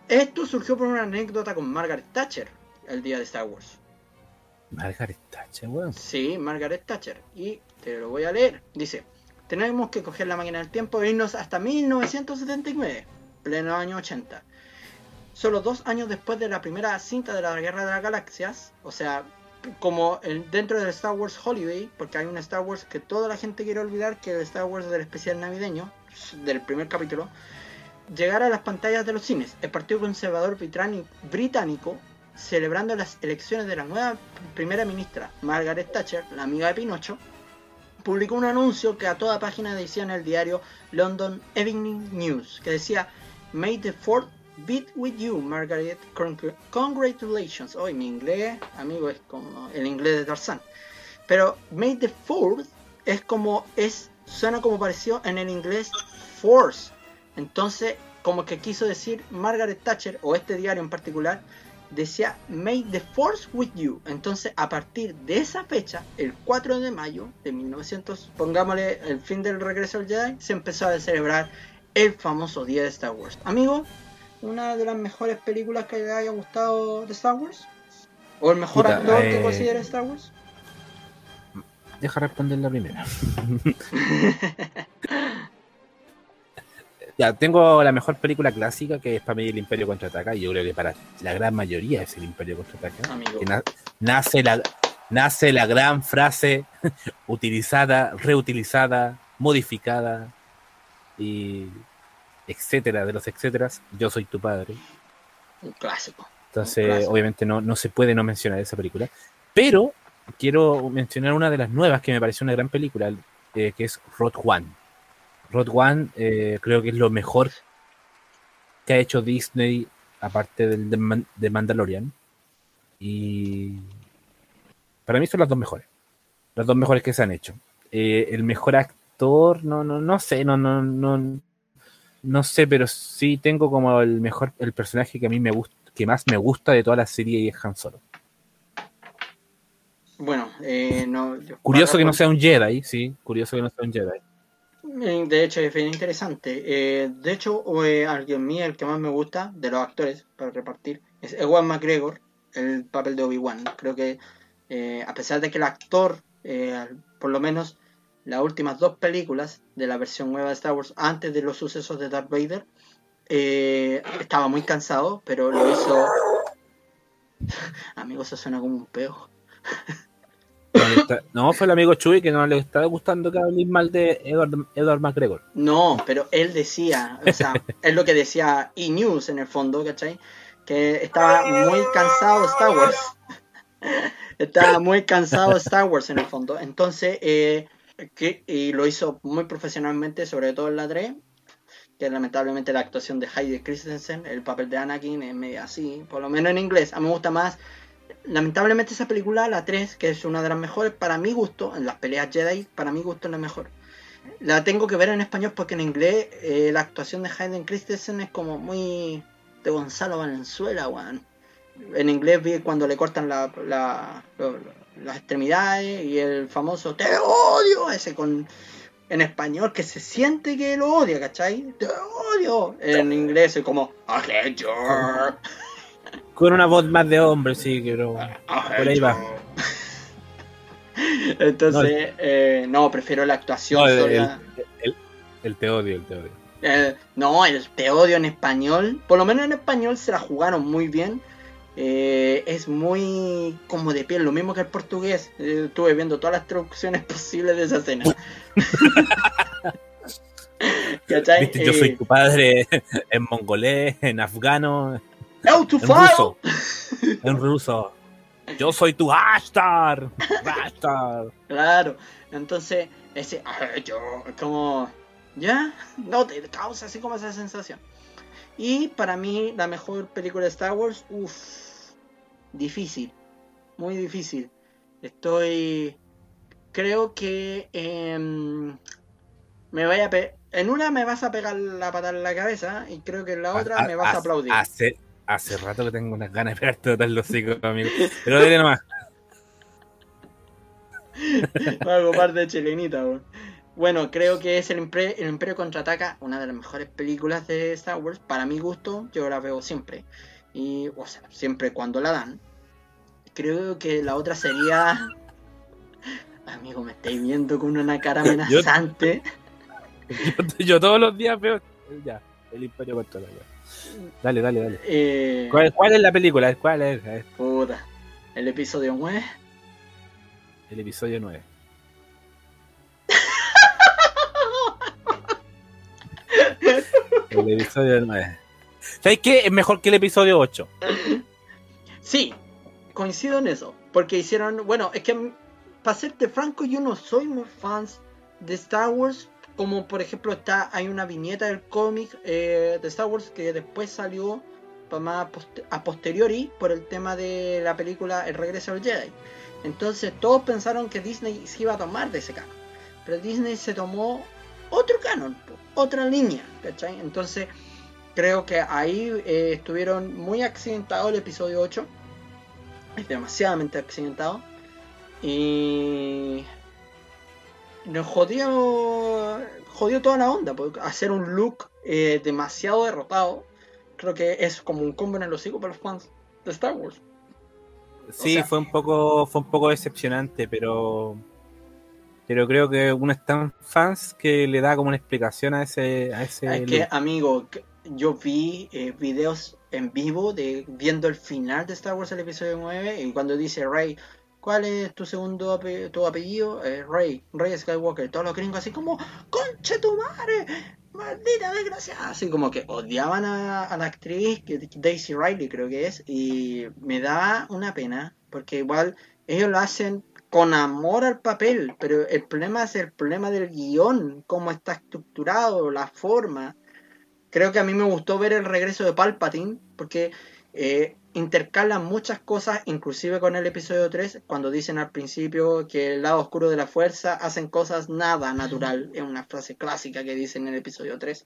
Esto surgió por una anécdota con Margaret Thatcher el día de Star Wars. Margaret Thatcher, weón. Sí, Margaret Thatcher. Y te lo voy a leer. Dice, tenemos que coger la máquina del tiempo e irnos hasta mil novecientos setenta y nueve, pleno año ochenta. Solo dos años después de la primera cinta de la Guerra de las Galaxias, o sea, como el, dentro del Star Wars Holiday, porque hay un Star Wars que toda la gente quiere olvidar, que es el Star Wars del especial navideño, del primer capítulo, llegar a las pantallas de los cines, el Partido Conservador Británico celebrando las elecciones de la nueva primera ministra, Margaret Thatcher, la amiga de Pinocho, publicó un anuncio que a toda página decía en el diario London Evening News, que decía, May the fourth be with you, Margaret, congratulations. Hoy oh, mi inglés, amigo, es como el inglés de Tarzán, pero May the fourth es como es suena como pareció en el inglés Force. Entonces, como que quiso decir Margaret Thatcher, o este diario en particular, decía May the Force with you. Entonces, a partir de esa fecha, el cuatro de mayo de mil novecientos, pongámosle el fin del Regreso del Jedi, se empezó a celebrar el famoso día de Star Wars. Amigo, una de las mejores películas que le haya gustado de Star Wars, o el mejor Puta, actor eh... que considera Star Wars. Deja responder la primera. Ya, tengo la mejor película clásica, que es para mí El Imperio Contraataca, y yo creo que para la gran mayoría es El Imperio Contraataca. Que na- nace, la, nace la gran frase utilizada, reutilizada, modificada, y etcétera, de los etcéteras, yo soy tu padre. Un clásico. Entonces, Un clásico. obviamente no, no se puede no mencionar esa película, pero... Quiero mencionar una de las nuevas que me pareció una gran película, eh, que es Rogue One. Rogue One eh, creo que es lo mejor que ha hecho Disney, aparte del de, Man- de Mandalorian. Y para mí son las dos mejores. Las dos mejores que se han hecho. Eh, el mejor actor, no, no, no sé, no, no, no, no sé, pero sí tengo como el mejor, el personaje que a mí me gusta, que más me gusta de toda la serie, y es Han Solo. Bueno, eh, no... Curioso que no sea un Jedi, sí, curioso que no sea un Jedi. De hecho, es bien interesante. Eh, de hecho, eh, alguien mío, el que más me gusta, de los actores, para repartir, es Ewan McGregor, el papel de Obi-Wan. Creo que, eh, a pesar de que el actor, eh, por lo menos las últimas dos películas de la versión nueva de Star Wars, antes de los sucesos de Darth Vader, eh, estaba muy cansado, pero lo hizo... Amigo, eso suena como un peo. No, fue el amigo Chuy que no le estaba gustando que hablé mal de Edward, Edward McGregor. No, pero él decía, o sea, es lo que decía E-News en el fondo, ¿cachai? Que estaba muy cansado Star Wars. Estaba muy cansado Star Wars en el fondo. Entonces, eh, que, y lo hizo muy profesionalmente, sobre todo en la tres. Que lamentablemente la actuación de Heidi Christensen, el papel de Anakin, es medio así, por lo menos en inglés. A mí me gusta más. Lamentablemente esa película, la tres, que es una de las mejores para mi gusto, en las peleas Jedi, para mi gusto es la mejor. La tengo que ver en español porque en inglés eh, la actuación de Hayden Christensen es como muy de Gonzalo Valenzuela, weón. En inglés vi cuando le cortan la, la, la, las extremidades y el famoso te odio, ese con en español que se siente que lo odia, ¿cachai? Te odio. En inglés es como I hate you. Con una voz más de hombre, sí, pero por ahí va. Entonces, no, eh, no, prefiero la actuación. No, el, sola. El, el, el te odio, el te odio. Eh, no, el te odio en español, por lo menos en español se la jugaron muy bien. Eh, es muy como de piel, lo mismo que el portugués. Eh, estuve viendo todas las traducciones posibles de esa escena. ¿Viste? Yo soy tu padre en mongolés, en afgano... ¡Eu tu faro! En ruso. Yo soy tu hashtag. Hashtag. Claro. Entonces, ese. Yo. Como. ¿Ya? No te causa así como esa sensación. Y para mí, la mejor película de Star Wars, uff, difícil, muy difícil. Estoy, creo que eh, me vaya a pe... en una me vas a pegar la patada en la cabeza y creo que en la otra a, me vas a, a aplaudir. Hace, hace rato que tengo unas ganas de pegarte total los hocico, amigo. Pero dile nomás. Me hago par de chilenita, bro. Bueno, creo que es el, Imper- el Imperio Contraataca, una de las mejores películas de Star Wars. Para mi gusto, yo la veo siempre. Y, o sea, siempre cuando la dan. Creo que la otra sería... Amigo, me estáis viendo con una cara amenazante. Yo, yo, yo todos los días veo... Ya, el Imperio Contraataca. Dale, dale, dale. Eh... ¿Cuál, ¿Cuál es la película? ¿Cuál es? A ver. Puta. ¿El episodio nueve? El episodio nueve. El episodio nueve. ¿Sabes qué? Es mejor que el episodio ocho. Sí, coincido en eso. Porque hicieron... Bueno, es que para serte franco, yo no soy muy fan de Star Wars. Como por ejemplo, está hay una viñeta del cómic eh, de Star Wars que después salió más a posteriori por el tema de la película El Regreso del Jedi. Entonces todos pensaron que Disney se iba a tomar de ese canon. Pero Disney se tomó otro canon, otra línea, ¿cachai? Entonces creo que ahí eh, estuvieron muy accidentados. El episodio ocho es demasiadamente accidentado y nos jodió, jodió toda la onda, porque hacer un look eh, demasiado derrotado, creo que es como un combo en el hocico para los fans de Star Wars. Sí, o sea, fue un poco fue un poco decepcionante, pero pero creo que uno es tan fans que le da como una explicación a ese... A ese es que, amigo, yo vi eh, videos en vivo de viendo el final de Star Wars, el episodio nueve, y cuando dice Rey, ¿cuál es tu segundo ape- tu apellido? Eh, Rey, Rey Skywalker. Todos los gringos así como, ¡conche tu madre! ¡Maldita desgraciada! Así como que odiaban a, a la actriz, que Daisy Ridley creo que es, y me da una pena, porque igual ellos lo hacen con amor al papel, pero el problema es el problema del guión, cómo está estructurado, la forma. Creo que a mí me gustó ver el regreso de Palpatine, porque eh, intercalan muchas cosas, inclusive con el episodio tres, cuando dicen al principio que el lado oscuro de la fuerza hacen cosas nada natural, es una frase clásica que dicen en el episodio tres.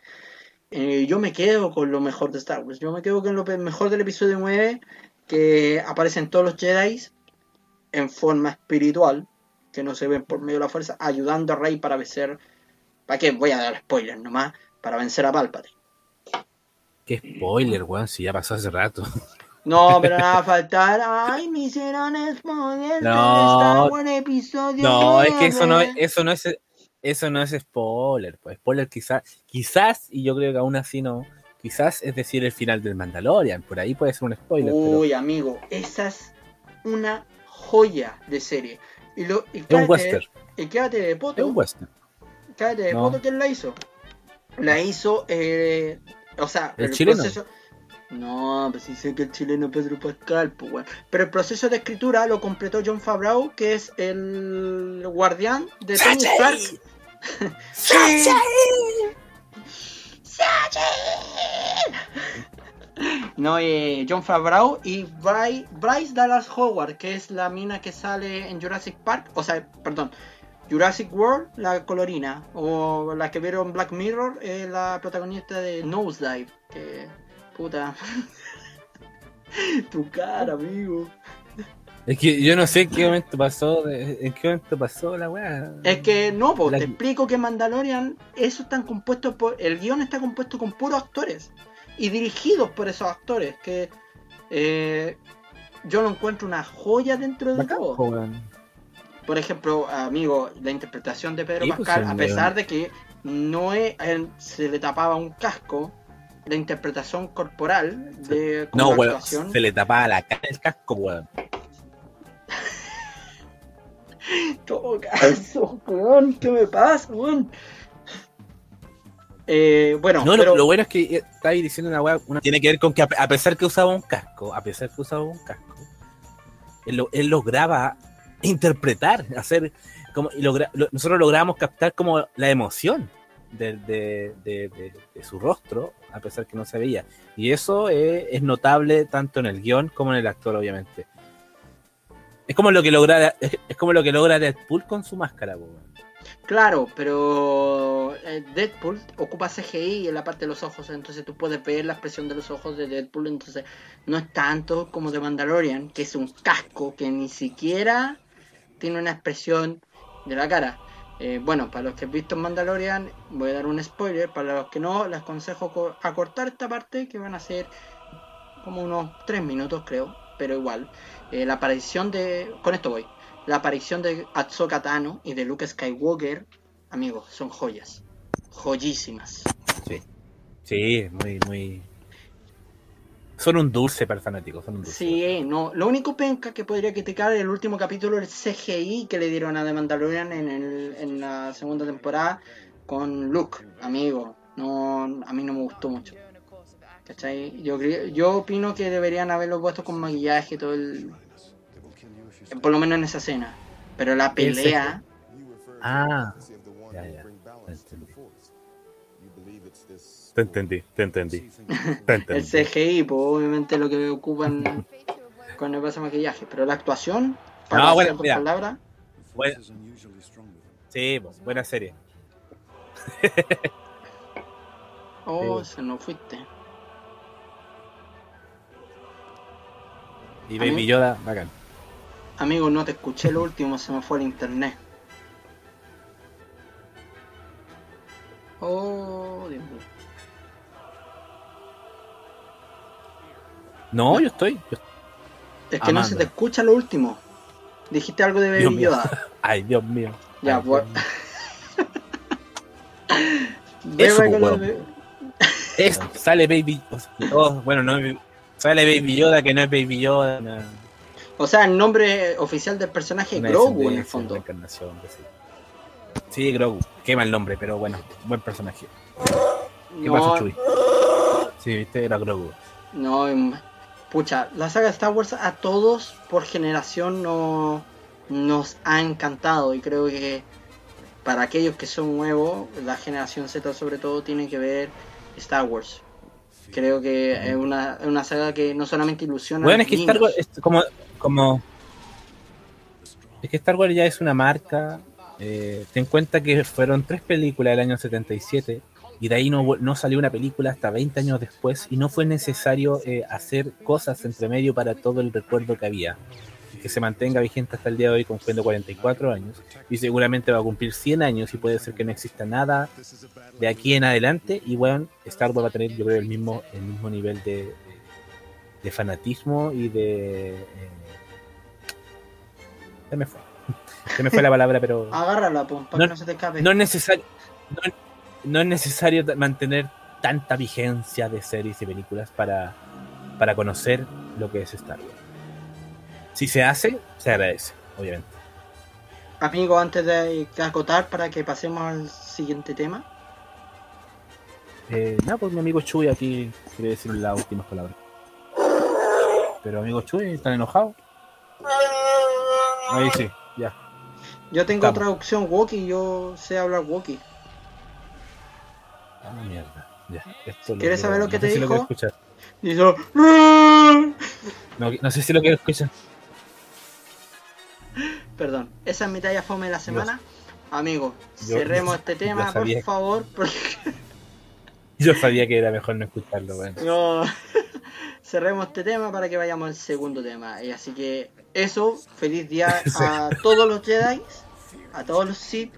Eh, yo me quedo con lo mejor de Star Wars, yo me quedo con lo mejor del episodio nueve, que aparecen todos los Jedi en forma espiritual, que no se ven por medio de la fuerza, ayudando a Rey para vencer, ¿para qué? Voy a dar spoilers nomás, para vencer a Palpatine. ¿Qué spoiler, weón? Si ya pasó hace rato. No, pero nada va a faltar, ay, me hicieron spoiler, no, buen episodio. No, es que eso no es, eso no es, eso no es spoiler, pues spoiler quizás, quizás, y yo creo que aún así no, quizás es decir el final del Mandalorian, por ahí puede ser un spoiler. Uy, pero... amigo, esa es una joya de serie. Y lo y quédate, un western. Y quédate de poto. Un western. Quédate de no. poto, ¿quién la hizo? La hizo, eh, o sea, el, el chileno. Proceso... No, pues sí sé que el chileno Pedro Pascal, pues bueno. Pero el proceso de escritura lo completó John Favreau, que es el guardián de Tony Stark. ¡Sachi! ¡Sachi! No, eh, John Favreau y Bryce, Bryce Dallas Howard, que es la mina que sale en Jurassic Park, o sea, perdón, Jurassic World, la colorina, o la que vieron Black Mirror, eh, la protagonista de Nosedive, que puta, tu cara, amigo. Es que yo no sé en qué momento pasó, en qué momento pasó la weá. Es que no, pues la... te explico que Mandalorian, eso están compuestos por, el guión está compuesto con puros actores. Y dirigidos por esos actores que eh, yo lo encuentro una joya dentro de todo. Por ejemplo, amigo, la interpretación de Pedro Pascal, a pesar de que no es, él se le tapaba un casco, la interpretación corporal de como no, weón, se le tapaba la cara el casco, weón. Todo caso, weón, ¿qué me pasa, weón? Eh, bueno, no, pero... lo, lo bueno es que está ahí diciendo una weá, una... tiene que ver con que a, a pesar que usaba un casco, a pesar que usaba un casco, él, lo, él lograba interpretar, hacer como y logra, lo, nosotros logramos captar como la emoción de, de, de, de, de su rostro, a pesar que no se veía. Y eso es, es notable tanto en el guión como en el actor, obviamente. Es como lo que logra, es como lo que logra Deadpool con su máscara, po. Claro, pero Deadpool ocupa C G I en la parte de los ojos, entonces tú puedes ver la expresión de los ojos de Deadpool, entonces no es tanto como de Mandalorian, que es un casco que ni siquiera tiene una expresión de la cara. Eh, bueno, para los que han visto Mandalorian, voy a dar un spoiler, para los que no, les aconsejo acortar esta parte, que van a ser como unos tres minutos, creo, pero igual. Eh, la aparición de... con esto voy. La aparición de Ahsoka Tano y de Luke Skywalker, amigos, son joyas. Joyísimas. Sí. Sí, muy, muy... Son un dulce para fanáticos. Son un dulce. Sí, no. Lo único penca que podría criticar el último capítulo, el C G I que le dieron a The Mandalorian en, el, en la segunda temporada con Luke, amigo. No, a mí no me gustó mucho. ¿Cachai? Yo, yo opino que deberían haberlo puesto con maquillaje y todo el... Por lo menos en esa escena. Pero la pelea... Ah, ya, ya. Te entendí, te entendí. Te entendí. El C G I, pues obviamente lo que ocupan cuando pasa maquillaje. Pero la actuación, para no, buena, por palabra... Buena. Sí, buena serie. Oh, sí. Se nos fuiste. Y Baby mí... Yoda, bacán. Amigo, no te escuché lo último, se me fue el internet. Oh, Dios mío. No, yo estoy. Yo... Es que Amanda. No se te escucha lo último. Dijiste algo de Baby Yoda. Ay, Dios mío. Ya, pues. Eso, bueno. Be... Eso, sale Baby. Oh, bueno, no. Sale Baby Yoda, que no es Baby Yoda. No. O sea, el nombre oficial del personaje es Grogu, en el fondo. Sí, Grogu. Qué mal nombre, pero bueno, buen personaje. ¿Qué no. pasó, Chuy? Sí, viste, era Grogu. No, pucha, la saga de Star Wars a todos por generación no, nos ha encantado. Y creo que para aquellos que son nuevos, la generación Z sobre todo, tiene que ver Star Wars. Creo que es una, una saga que no solamente ilusiona. Bueno, es que niños. Star Wars es como, como. Es que Star Wars ya es una marca. Eh, ten en cuenta que fueron tres películas del año setenta y siete y de ahí no, no salió una película hasta veinte años después y no fue necesario eh, hacer cosas entre medio para todo el recuerdo que había. Que se mantenga vigente hasta el día de hoy, cumpliendo cuarenta y cuatro años, y seguramente va a cumplir cien años, y puede ser que no exista nada de aquí en adelante, y bueno, Star Wars va a tener, yo creo, el mismo el mismo nivel de, de, de fanatismo y de... Eh, se me fue, se me fue la palabra, pero... Agárrala, pues, para no, que no se te escape. No es necesario, no, no es necesario mantener tanta vigencia de series y películas para, para conocer lo que es Star Wars. Si se hace, se agradece, obviamente. Amigo, antes de acotar para que pasemos al siguiente tema. Eh, no, pues mi amigo Chuy aquí quiere decir las últimas palabras. Pero amigo Chuy, ¿están enojados? Ahí sí, ya. Yo tengo Estamos. traducción Wookiee, yo sé hablar Wookiee. Ah, mierda. Ya. Esto ¿Quieres lo, saber lo, lo que no te dijo? Si y yo... No, no sé si lo quiero escuchar. Perdón, esa es mi talla fome de la semana. Yo, Amigo, yo, cerremos yo, este tema, por favor. Porque... Yo sabía que era mejor no escucharlo. Bueno. No. Cerremos este tema para que vayamos al segundo tema. Y así que eso, feliz día a todos los Jedi, a todos los Sith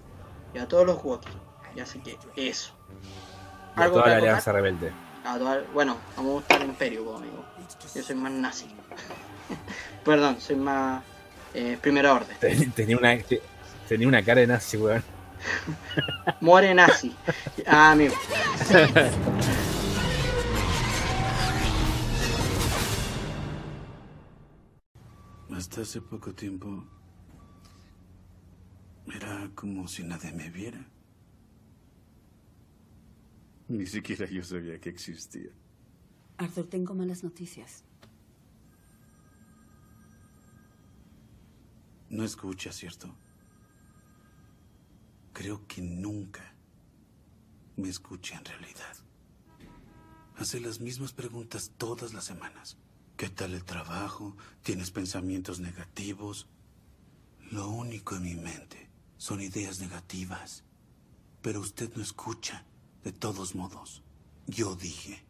y a todos los Wookiees. Y así que eso. Y a toda la alianza rebelde. A toda... Bueno, vamos a buscar el imperio, amigo. Yo soy más nazi. Perdón, soy más... Eh, primera orden. Tenía una, tenía una cara de nazi, weón. Muere nazi. Ah, amigo. Hasta hace poco tiempo... Era como si nadie me viera. Ni siquiera yo sabía que existía. Arthur, tengo malas noticias. No escucha, ¿cierto? Creo que nunca me escucha en realidad. Hace las mismas preguntas todas las semanas. ¿Qué tal el trabajo? ¿Tienes pensamientos negativos? Lo único en mi mente son ideas negativas. Pero usted no escucha. De todos modos, yo dije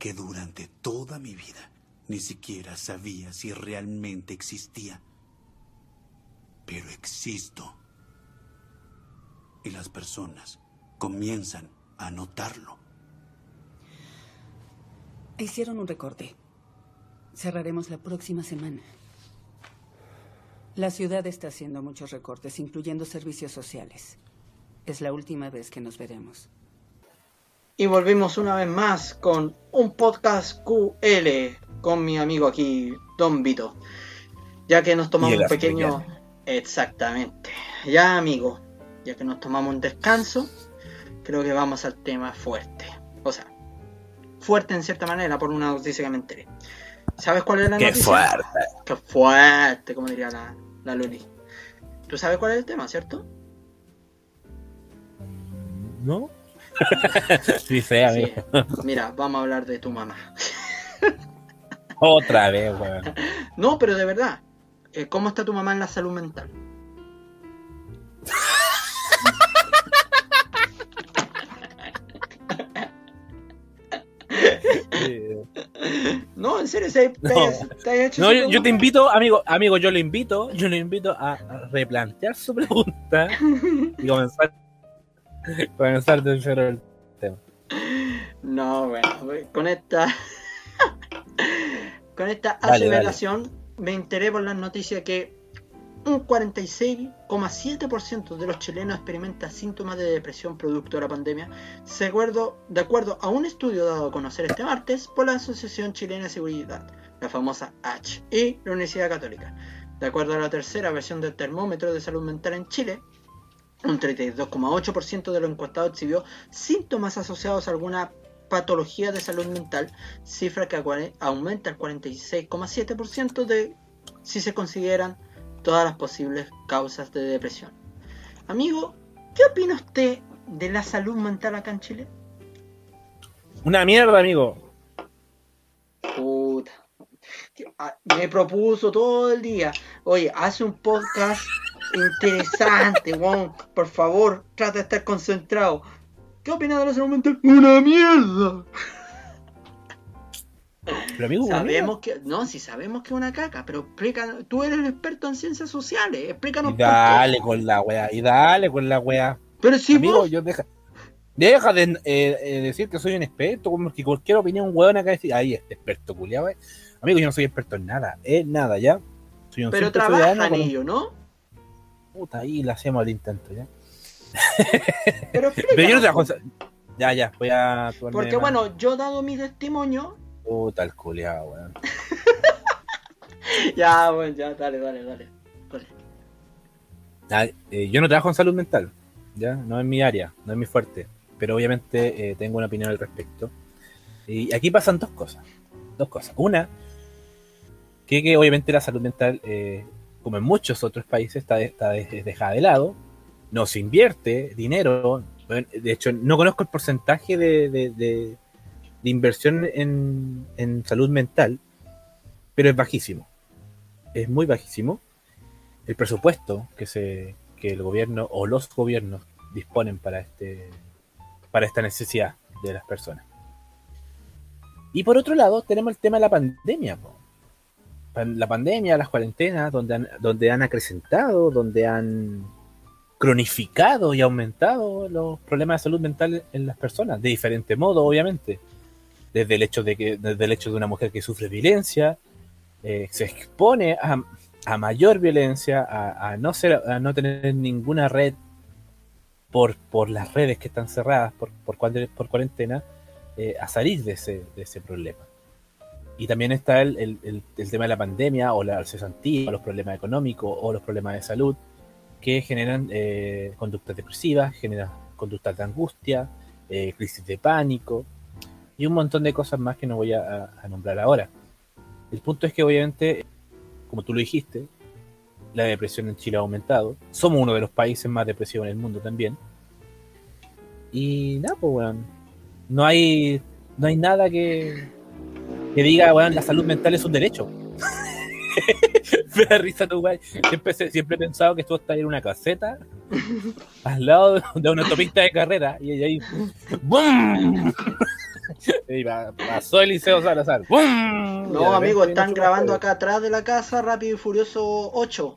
que durante toda mi vida ni siquiera sabía si realmente existía. Pero existo. Y las personas comienzan a notarlo. Hicieron un recorte. Cerraremos la próxima semana. La ciudad está haciendo muchos recortes, incluyendo servicios sociales. Es la última vez que nos veremos. Y volvimos una vez más con un podcast Q L con mi amigo aquí, Don Vito. Ya que nos tomamos un pequeño... Africano. Exactamente. Ya, amigo, ya que nos tomamos un descanso, creo que vamos al tema fuerte. O sea, fuerte en cierta manera por una noticia que me enteré. ¿Sabes cuál es la noticia? ¡Qué fuerte! ¡Qué fuerte! Como diría la, la Luli. ¿Tú sabes cuál es el tema, cierto? ¿No? Sí sé, amigo. Sí. Mira, vamos a hablar de tu mamá. Otra vez, weón. No, pero de verdad. ¿Cómo está tu mamá en la salud mental? No, en serio, se, te, no. Te has hecho no yo, yo te invito, amigo, amigo, yo lo invito, yo lo invito a, a replantear su pregunta y comenzar, comenzar de cero el tema. No, bueno, con esta, con esta dale, aseveración dale. Me enteré por las noticias que un cuarenta y seis coma siete por ciento de los chilenos experimenta síntomas de depresión producto de la pandemia, de acuerdo, de acuerdo a un estudio dado a conocer este martes por la Asociación Chilena de Seguridad, la famosa H, y la Universidad Católica. De acuerdo a la tercera versión del termómetro de salud mental en Chile, un treinta y dos coma ocho por ciento de los encuestados exhibió síntomas asociados a alguna patología de salud mental, cifra que aumenta al cuarenta y seis coma siete por ciento de si se consideran todas las posibles causas de depresión. Amigo, ¿qué opina usted de la salud mental acá en Chile? Una mierda, amigo. Puta. Me propuso todo el día. Oye, haz un podcast interesante, Wong. Por favor, trata de estar concentrado. ¿Qué opinas de la salud mental? ¡Una mierda! Pero amigo, sabemos que no, si sabemos que es una caca, pero explícanos, tú eres el experto en ciencias sociales, explícanos. Y dale con la wea, y dale con la wea. Pero si amigo, vos... yo deja, deja de eh, eh, decir que soy un experto, como que cualquier opinión weón acá decir, ahí este experto culiao, eh. Amigo, yo no soy experto en nada, en nada ya. Soy un pero trabajan con... ellos, ¿no? Puta, ahí la hacemos al intento ya. Pero, pero yo no trabajo. Ya, ya, voy a. Porque más. Bueno, yo he dado mi testimonio. Puta el culiao, weón. Ya, bueno, ya, dale, dale, dale. dale. Ah, eh, yo no trabajo en salud mental, ya, no es mi área, no es mi fuerte, pero obviamente eh, tengo una opinión al respecto. Y aquí pasan dos cosas, dos cosas. Una, que, que obviamente la salud mental, eh, como en muchos otros países, está, está dejada de lado, no se invierte dinero, de hecho, no conozco el porcentaje de... de, de de inversión en, en salud mental, pero es bajísimo, es muy bajísimo el presupuesto que se que el gobierno o los gobiernos disponen para este para esta necesidad de las personas. Y por otro lado tenemos el tema de la pandemia, po. la pandemia, las cuarentenas, donde han, donde han acrecentado, donde han cronificado y aumentado los problemas de salud mental en las personas, de diferente modo, obviamente. Desde el hecho de que, desde el hecho de una mujer que sufre violencia, eh, se expone a, a mayor violencia, a, a no ser, a no tener ninguna red por, por las redes que están cerradas por, por, por cuarentena, eh, a salir de ese, de ese problema. Y también está el, el, el, el tema de la pandemia, o la cesantía, o los problemas económicos, o los problemas de salud, que generan eh, conductas depresivas, generan conductas de angustia, eh, crisis de pánico, y un montón de cosas más que no voy a, a nombrar ahora. El punto es que obviamente, como tú lo dijiste, la depresión en Chile ha aumentado. Somos uno de los países más depresivos en el mundo también. Y nada, pues, weón. No hay, no hay nada que, que diga, weón, la salud mental es un derecho. Me da risa, no, weón. Siempre, siempre he pensado que tú estás en una caseta al lado de una autopista de carrera y ahí, ¡bum! Y pasó el Liceo Salazar. ¡Bum! No, amigo, están grabando acá atrás de la casa Rápido y Furioso ocho.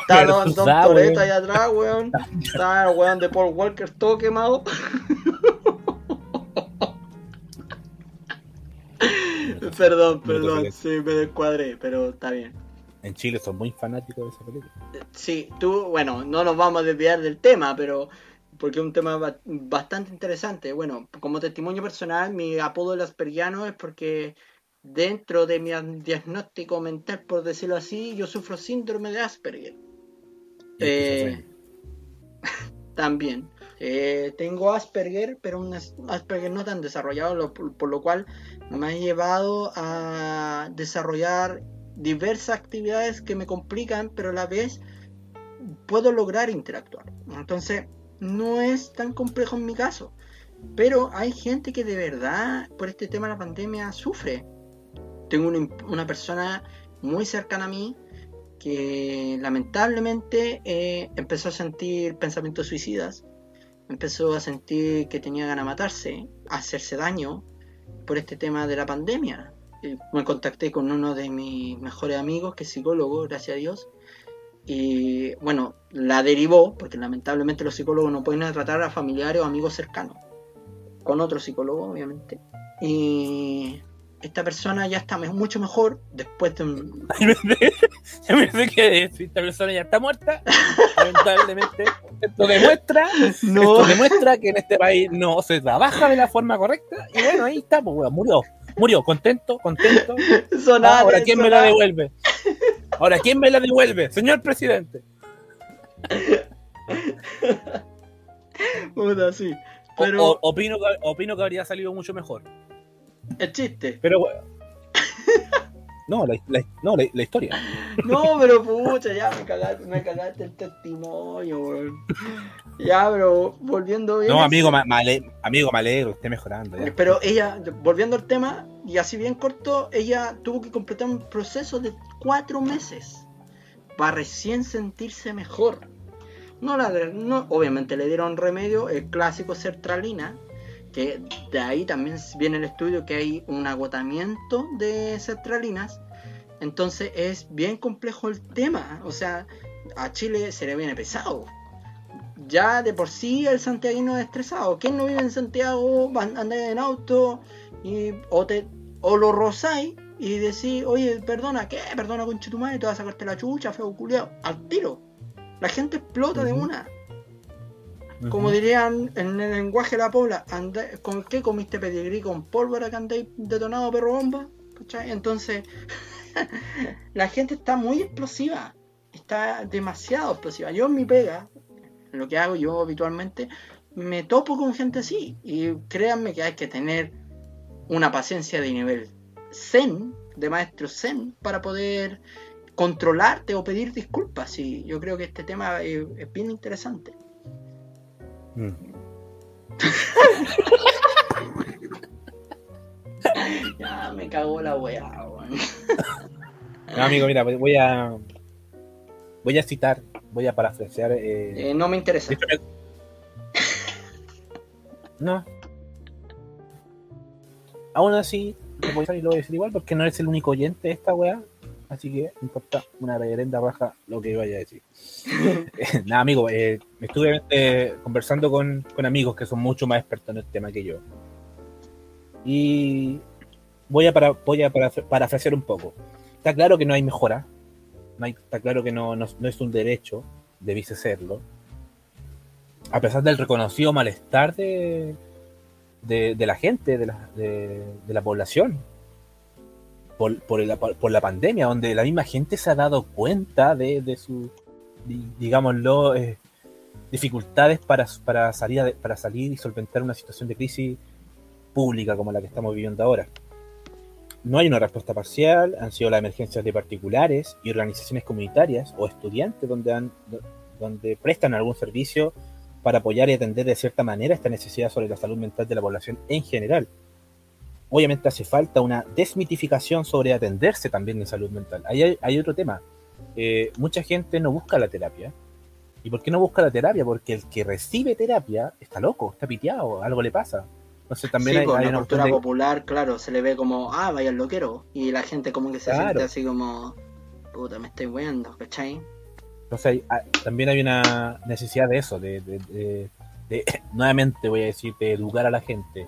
Está Don, don Toretto allá atrás, weón. Está el weón de Paul Walker todo quemado. Perdón, perdón, sí, me descuadré, pero está bien. En Chile son muy fanáticos de esa película. Sí, tú, bueno, no nos vamos a desviar del tema, pero porque es un tema bastante interesante. Bueno, como testimonio personal, mi apodo de Asperiano es porque dentro de mi diagnóstico mental, por decirlo así, yo sufro síndrome de Asperger. Eh, también. Eh, tengo Asperger, pero un Asperger no tan desarrollado, lo, por, por lo cual me ha llevado a desarrollar diversas actividades que me complican, pero a la vez puedo lograr interactuar. Entonces, no es tan complejo en mi caso. Pero hay gente que de verdad, por este tema de la pandemia, sufre. Tengo una, una persona muy cercana a mí que lamentablemente eh, empezó a sentir pensamientos suicidas, empezó a sentir que tenía ganas de matarse, a hacerse daño por este tema de la pandemia. Eh, me contacté con uno de mis mejores amigos, que es psicólogo, gracias a Dios, y bueno, la derivó, porque lamentablemente los psicólogos no pueden tratar a familiares o amigos cercanos, con otro psicólogo, obviamente, y esta persona ya está me- mucho mejor después de un... Yo pensé que esta persona ya está muerta, lamentablemente. Esto demuestra, no. esto demuestra que en este país no se trabaja de la forma correcta, y bueno, ahí está, pues, bueno, murió, murió, contento, contento. Sonale, Ahora, ¿quién sonale. me la devuelve? Ahora, ¿quién me la devuelve? Señor presidente. Bueno, sí, pero... O, o, opino, opino que habría salido mucho mejor. El chiste. Pero bueno. No, la, la, no la, la historia. No, pero pucha, ya me cagaste, me cagaste el testimonio, weón. Ya, pero volviendo bien. No, amigo, me alegro, amigo, me alegro, esté mejorando. Ya. Pero ella, volviendo al tema, y así bien corto, ella tuvo que completar un proceso de cuatro meses para recién sentirse mejor. No la, no, obviamente le dieron remedio, el clásico sertralina, que de ahí también viene el estudio que hay un agotamiento de sertralinas. Entonces es bien complejo el tema, o sea, a Chile se le viene pesado. Ya de por sí el santiaguino es estresado. ¿Quién no vive en Santiago? Andar en auto y, o, te, o lo rozáis y decís, oye, perdona, ¿qué? Perdona, conchetumare, y te vas a sacarte la chucha, feo culiao, al tiro. La gente explota uh-huh. de una. Uh-huh. Como dirían en el lenguaje de la pobla, andé, ¿con qué comiste pedigrí con pólvora que andáis detonado, perro bomba? ¿Cachai? Entonces, la gente está muy explosiva, está demasiado explosiva. Yo en mi pega, en lo que hago yo habitualmente, me topo con gente así, y créanme que hay que tener una paciencia de nivel zen, de maestro zen, para poder controlarte o pedir disculpas. Y yo creo que este tema es, es bien interesante. Mm. Ya me cagó la weá. No, amigo, mira, voy a voy a citar, voy a parafrasear. Eh... Eh, no me interesa. No. Aún así, lo voy a decir, lo voy a decir igual porque no eres el único oyente de esta weá. Así que no importa una reverenda baja lo que vaya a decir. Nada, amigo, eh, estuve eh, conversando con, con amigos que son mucho más expertos en el tema que yo. Y voy a, para, voy a para, parafrasear un poco. Está claro que no hay mejora. No hay, está claro que no, no, no es un derecho, debiese serlo. A pesar del reconocido malestar de, de, de la gente, de la, de, de la población. Por, por, el, por la pandemia, donde la misma gente se ha dado cuenta de, de sus, digámoslo, eh, dificultades para, para, salir a, para salir y solventar una situación de crisis pública como la que estamos viviendo ahora. No hay una respuesta parcial, han sido las emergencias de particulares y organizaciones comunitarias o estudiantes donde, han, donde prestan algún servicio para apoyar y atender de cierta manera esta necesidad sobre la salud mental de la población en general. Obviamente hace falta una desmitificación sobre atenderse también de salud mental. Ahí hay, hay otro tema. Eh, mucha gente no busca la terapia. ¿Y por qué no busca la terapia? Porque el que recibe terapia está loco, está piteado, algo le pasa. Entonces también sí, hay, con hay una cultura de... popular, claro, se le ve como, ah, vaya el loquero. Y la gente como que se claro. siente así como, puta, me estoy weando, ¿cachai? Entonces hay, hay, también hay una necesidad de eso, de, de, de, de, nuevamente voy a decir, de educar a la gente.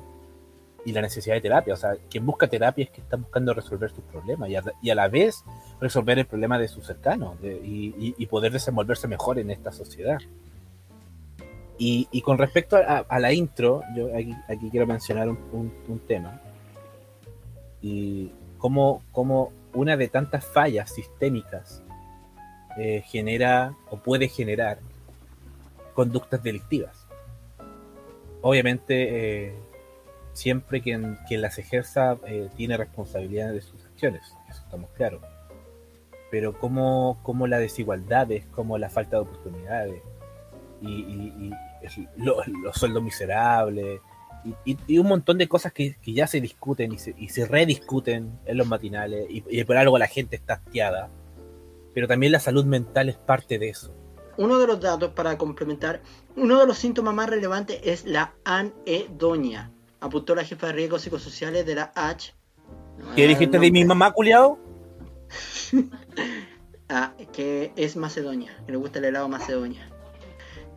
Y la necesidad de terapia, o sea, quien busca terapia es que está buscando resolver sus problemas y a, y a la vez resolver el problema de sus cercanos de, y, y, y poder desenvolverse mejor en esta sociedad. Y, y con respecto a, a, a la intro, yo aquí, aquí quiero mencionar un, un, un tema y cómo, cómo una de tantas fallas sistémicas eh, genera o puede generar conductas delictivas. Obviamente eh, siempre quien, quien las ejerza eh, tiene responsabilidad de sus acciones, eso estamos claros. Pero como, como las desigualdades, como la falta de oportunidades, y, y, y los lo sueldos miserables, y, y, y un montón de cosas que, que ya se discuten y se, y se rediscuten en los matinales, y, y por algo la gente está hastiada, pero también la salud mental es parte de eso. Uno de los datos para complementar, uno de los síntomas más relevantes es la anedonia. Apuntó la jefa de riesgos psicosociales de la H. No, ¿qué dijiste de mi mamá, culiao? Ah, que es macedonia, que le gusta el helado macedonia.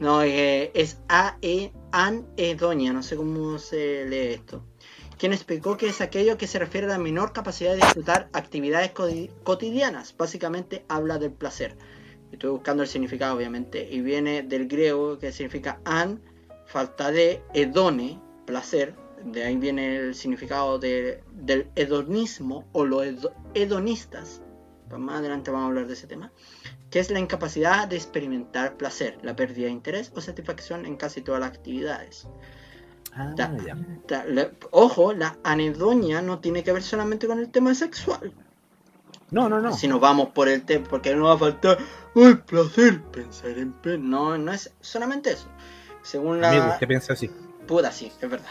No, eh, es A-E, anedonia, no sé cómo se lee esto. Quien explicó que es aquello que se refiere a la menor capacidad de disfrutar actividades co- cotidianas. Básicamente habla del placer. Estoy buscando el significado, obviamente, y viene del griego que significa an, falta de, edone, placer. De ahí viene el significado de, del hedonismo o los hedonistas. Más adelante vamos a hablar de ese tema, que es la incapacidad de experimentar placer, la pérdida de interés o satisfacción en casi todas las actividades. Ah, ta, ta, le, ojo, la anedonia no tiene que ver solamente con el tema sexual. No, no, no. Si nos vamos por el tema, porque no va a faltar el placer, pensar en placer. No, no es solamente eso. Según la... Amigo, usted piensa así. Puta, sí, es verdad.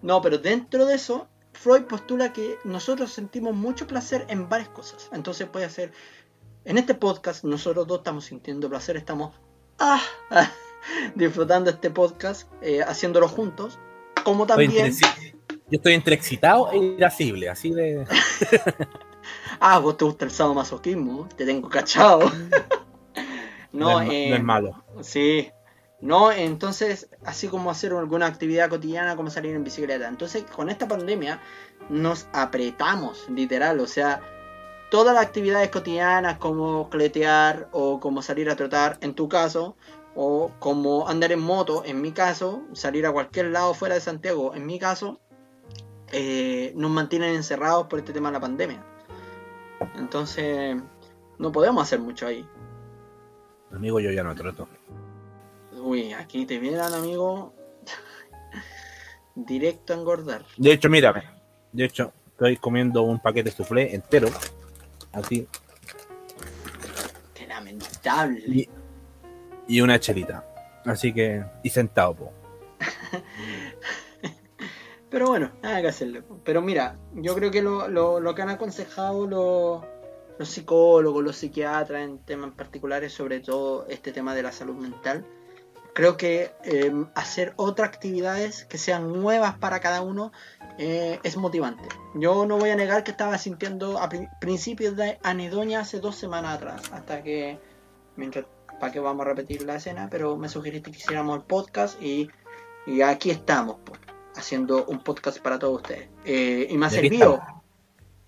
No, pero dentro de eso, Freud postula que nosotros sentimos mucho placer en varias cosas. Entonces puede ser, en este podcast nosotros dos estamos sintiendo placer, estamos ah, ah, disfrutando este podcast, eh, haciéndolo juntos, como también... Estoy yo estoy entre excitado e irascible, así de... Ah, vos te gusta el sadomasoquismo, te tengo cachado. No, no, es, eh, no es malo. Sí. No, entonces, así como hacer alguna actividad cotidiana, como salir en bicicleta. Entonces, con esta pandemia nos apretamos, literal. O sea, todas las actividades cotidianas, como cletear o como salir a trotar, en tu caso, o como andar en moto, en mi caso, salir a cualquier lado fuera de Santiago, en mi caso, eh, nos mantienen encerrados por este tema de la pandemia. Entonces, no podemos hacer mucho ahí. Amigo, yo ya no troto. Uy, aquí te miran, amigo. Directo a engordar. De hecho, mírame. De hecho, estoy comiendo un paquete de soufflé entero. Así. Qué lamentable. Y, y una chelita. Así que, y sentado, po. Pero bueno, nada que hacerle. Pero mira, yo creo que lo, lo, lo que han aconsejado los, los psicólogos, los psiquiatras, en temas particulares, sobre todo este tema de la salud mental. Creo que eh, hacer otras actividades que sean nuevas para cada uno eh, es motivante. Yo no voy a negar que estaba sintiendo a pri- principios de anedonia hace dos semanas atrás, hasta que, mientras, para qué vamos a repetir la escena, pero me sugeriste que hiciéramos el podcast y, y aquí estamos, pues, haciendo un podcast para todos ustedes. Eh, y me ha servido, está?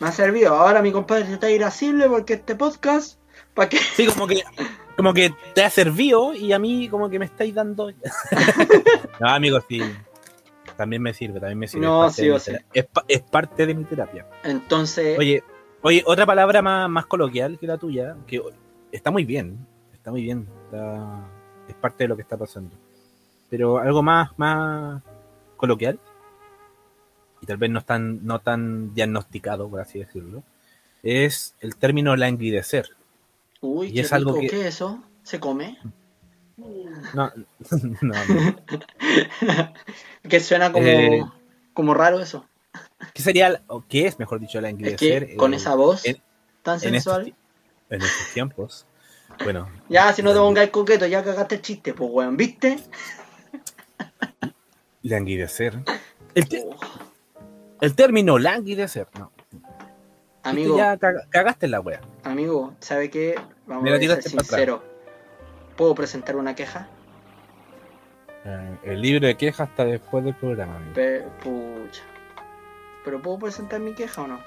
me ha servido. Ahora mi compadre está irascible porque este podcast, ¿para qué? Sí, como que... Como que te ha servido y a mí como que me estáis dando... No, amigo, sí. También me sirve, también me sirve. No, sí o sí. Es, es parte de mi terapia. Entonces... Oye, oye otra palabra más, más coloquial que la tuya, que está muy bien, está muy bien. Está, es parte de lo que está pasando. Pero algo más, más coloquial, y tal vez no tan, no tan diagnosticado, por así decirlo, es el término languidecer. Uy, y qué es rico. Algo que... ¿Qué es eso? ¿Se come? No, no, no. Que suena como, eh, como raro eso. ¿Qué sería, o qué es, mejor dicho, la engridecer? Es que con eh, esa voz en, tan sensual. En estos, en estos tiempos. Bueno. Ya, si no te pongas el coqueto, ya cagaste el chiste, pues, weón, ¿viste? Languidecer. El, te- oh. el término languidecer, no. Amigo. Ya cag- cagaste la wea. Amigo, ¿sabe qué? Vamos a ser sincero. ¿Puedo presentar una queja? Eh, el libro de quejas está después del programa, amigo. Pe- pucha. ¿Pero puedo presentar mi queja o no?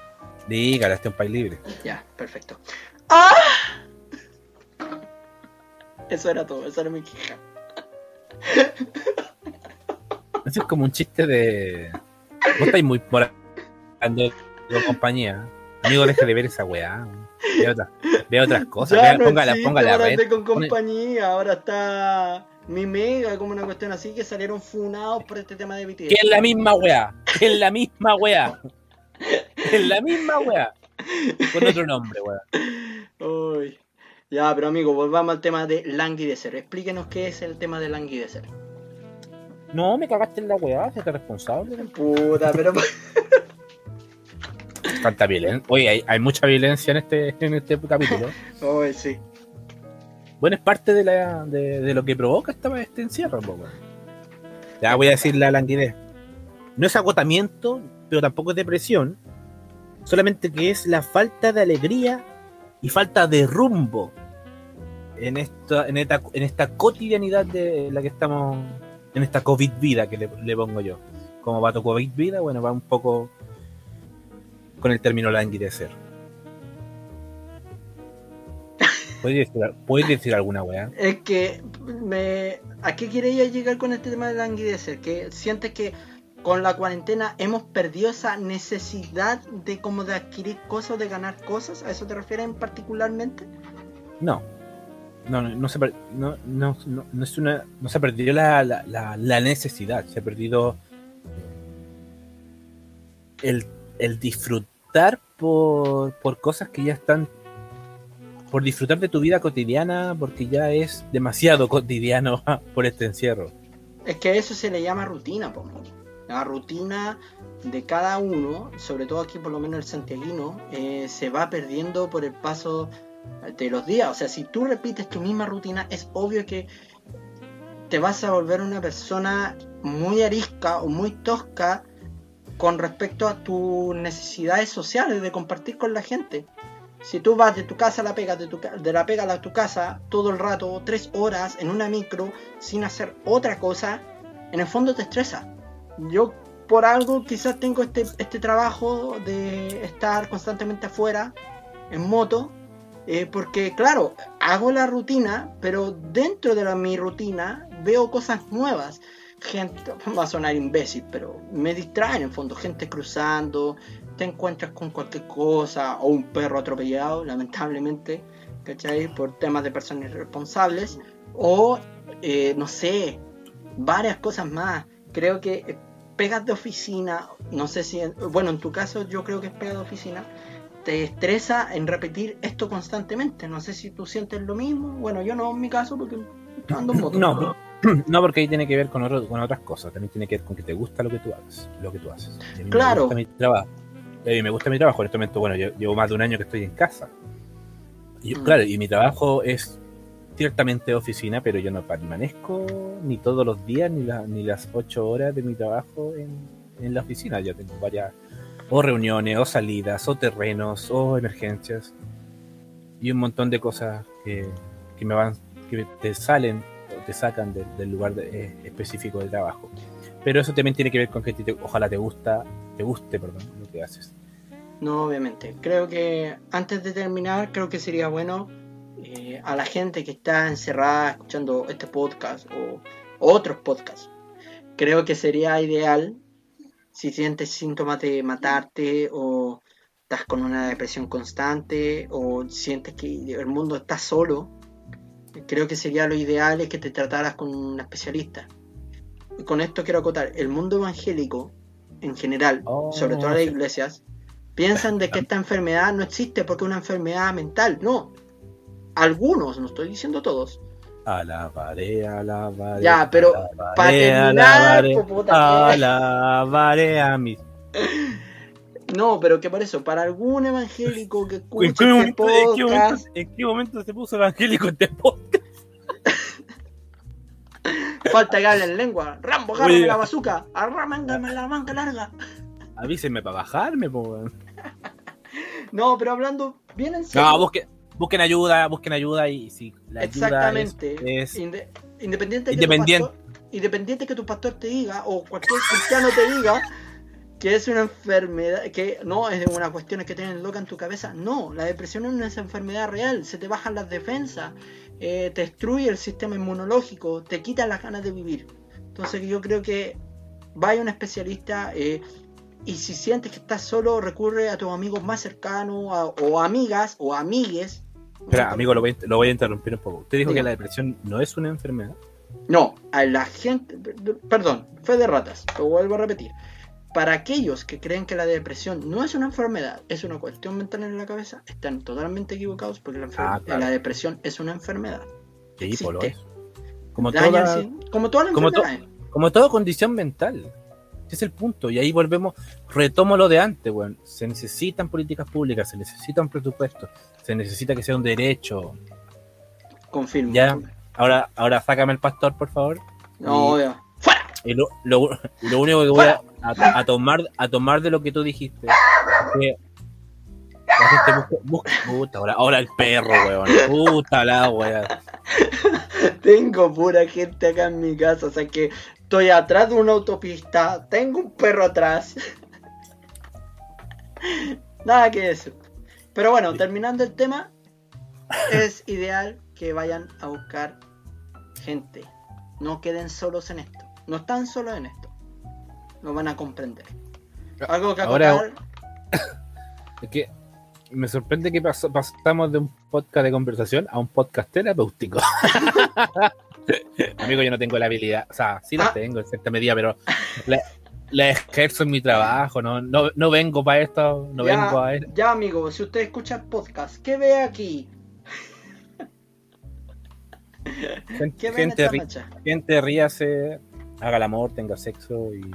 Dígala, este es un país libre. Ya, perfecto. ¡Ah! Eso era todo, esa era mi queja. Eso es como un chiste de... Vos estáis muy morando de compañía. Amigo, deja de ver esa weá. Ve, otra, ve otras cosas. Ya, vea, no póngala, póngala. Ahora estoy con compañía, ahora está mi mega, como una cuestión así, que salieron funados por este tema de B T S. Que es la misma weá, que es la misma weá. Que es la misma weá. Con otro nombre, weá. Uy. Ya, pero amigo, volvamos al tema de languidecer. Explíquenos qué es el tema de languidecer. No, me cagaste en la weá, ¿sí que responsable? Puta, pero... Tanta violencia. Oye, hay, hay mucha violencia en este, en este capítulo. Oye, sí. Bueno, es parte de, la, de, de lo que provoca esta, este encierro, un poco. Ya voy a decir la languidez. No es agotamiento, pero tampoco es depresión. Solamente que es la falta de alegría y falta de rumbo en esta, en esta, en esta cotidianidad de la que estamos... En esta COVID vida que le, le pongo yo. Como va tu COVID vida, bueno, va un poco con el término languidecer. ¿Puedes decir, ¿puedes decir alguna weá? Es que me... ¿A qué quería llegar con este tema de languidecer? Que sientes que con la cuarentena hemos perdido esa necesidad de como de adquirir cosas, de ganar cosas. ¿A eso te refieres particularmente? No. No, no, no, se per... no, no, no, no es una, no se perdió la, la, la, la necesidad, se ha perdido el, el disfrutar por, por cosas que ya están, por disfrutar de tu vida cotidiana, porque ya es demasiado cotidiano por este encierro. Es que eso se le llama rutina, por favor. La rutina de cada uno, sobre todo aquí por lo menos el santiaguino, eh, se va perdiendo por el paso de los días. O sea, si tú repites tu misma rutina, es obvio que te vas a volver una persona muy arisca o muy tosca con respecto a tus necesidades sociales de compartir con la gente. Si tú vas de tu casa a la pega, de, tu, de la pega a tu casa todo el rato, tres horas en una micro sin hacer otra cosa, en el fondo te estresa. Yo por algo quizás tengo este, este trabajo de estar constantemente afuera en moto. Eh, porque claro, hago la rutina, pero dentro de la, mi rutina veo cosas nuevas. Gente, va a sonar imbécil, pero me distraen en fondo. Gente cruzando, te encuentras con cualquier cosa, o un perro atropellado, lamentablemente, ¿cachai? Por temas de personas irresponsables, o eh, no sé, varias cosas más. Creo que pegas de oficina, no sé si, bueno, en tu caso yo creo que es pegas de oficina. Te estresa en repetir esto constantemente. No sé si tú sientes lo mismo. Bueno, yo no en mi caso porque ando en moto. No, no, porque ahí tiene que ver con, otro, con otras cosas. También tiene que ver con que te gusta lo que tú haces. Lo que tú haces. A mí claro. Me gusta mi trabajo. A mí me gusta mi trabajo. En este momento, bueno, yo llevo más de un año que estoy en casa. Y, mm. Claro, y mi trabajo es ciertamente oficina, pero yo no permanezco ni todos los días ni, la, ni las ocho horas de mi trabajo en, en la oficina. Yo tengo varias... o reuniones, o salidas, o terrenos, o emergencias y un montón de cosas que, que me van, que te salen o te sacan de, del lugar de, eh, específico del trabajo. Pero eso también tiene que ver con que te, ojalá te gusta, te guste, perdón, lo que haces. No, obviamente. Creo que antes de terminar, creo que sería bueno eh, a la gente que está encerrada escuchando este podcast o, o otros podcasts. Creo que sería ideal. Si sientes síntomas de matarte o estás con una depresión constante o sientes que el mundo está solo, creo que sería lo ideal es que te trataras con un especialista. Y con esto quiero acotar, el mundo evangélico en general, oh, sobre todo las iglesias, piensan de que esta enfermedad no existe porque es una enfermedad mental. No, algunos, no estoy diciendo todos, Alabaré, alabaré. Ya, pero alabaré, para terminar, alabaré, oh, puta, alabaré a mis. No, pero que por eso, para algún evangélico que escuche este momento, podcast... ¿en qué, momento, ¿En qué momento se puso evangélico este podcast? Falta que hablen lengua. Rambo, agárrame la bazuca. Arrámangame la manga larga. Avísenme para bajarme, po. No, pero hablando bien en serio. No, busquen, busquen ayuda, busquen ayuda y si la ayuda. Exactamente. Es, es... Inde- independiente, que independiente. Tu pastor, independiente que tu pastor te diga o cualquier cristiano te diga que es una enfermedad, que no es una cuestión que tienen loca en tu cabeza. No, la depresión es una enfermedad real, se te bajan las defensas, eh, te destruye el sistema inmunológico, te quitan las ganas de vivir. Entonces yo creo que vaya un especialista, eh, y si sientes que estás solo, recurre a tus amigos más cercanos, a, o amigas, o amigues. Espera, amigo, lo voy, lo voy a interrumpir un poco. ¿Usted dijo, digo, que la depresión no es una enfermedad? No, a la gente, perdón, fue de ratas, lo vuelvo a repetir. Para aquellos que creen que la depresión no es una enfermedad, es una cuestión mental en la cabeza, están totalmente equivocados, porque la, enfer- ah, claro. la depresión es una enfermedad. Sí, existe. Polo es. Como, toda, sí. como toda la como enfermedad. To, como toda condición mental. Ese es el punto. Y ahí volvemos, retomo lo de antes, bueno. Se necesitan políticas públicas, se necesitan presupuestos, se necesita que sea un derecho. Confirmo. Ya, ahora, ahora sácame el pastor, por favor. No, ya. Y lo, lo, lo único que voy a, a, a tomar a tomar de lo que tú dijiste es que busca, busca, puta, ahora, ahora el perro, weón. Puta la weón. Tengo pura gente acá en mi casa, o sea que estoy atrás de una autopista, tengo un perro atrás. Nada que eso. Pero bueno, terminando el tema, es ideal que vayan a buscar gente. No queden solos en esto. No están solos en esto. Lo van a comprender. Algo que acotar... Ahora, es que me sorprende que pas- pasamos de un podcast de conversación a un podcast terapéutico. Amigo, yo no tengo la habilidad. O sea, sí la ah. tengo en cierta medida, pero la, la ejerzo en mi trabajo. No, no, no vengo para esto. No ya, vengo a esto. Ya, amigo, si usted escucha el podcast, ¿qué ve aquí? Gente, ¿qué gente, ri- gente ríase... Haga el amor, tenga sexo y...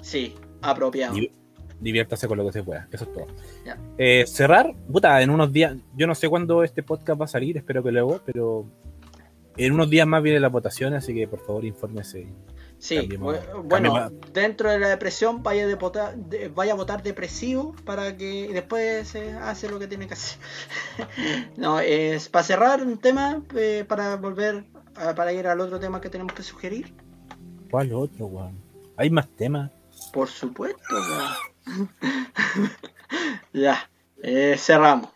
Sí, apropiado. Div- diviértase con lo que se pueda, eso es todo. Yeah. Eh, cerrar, puta, en unos días... Yo no sé cuándo este podcast va a salir, espero que luego, pero... En unos días más viene la votación, así que por favor, infórmese. Sí, cambiemos, bueno, cambiemos. Dentro de la depresión vaya, de votar, de, vaya a votar depresivo para que después se eh, hace lo que tiene que hacer. No, es para cerrar un tema, eh, para volver, a, para ir al otro tema que tenemos que sugerir. ¿Cuál otro, weón? ¿Hay más temas? Por supuesto, weón. Ya, eh, cerramos.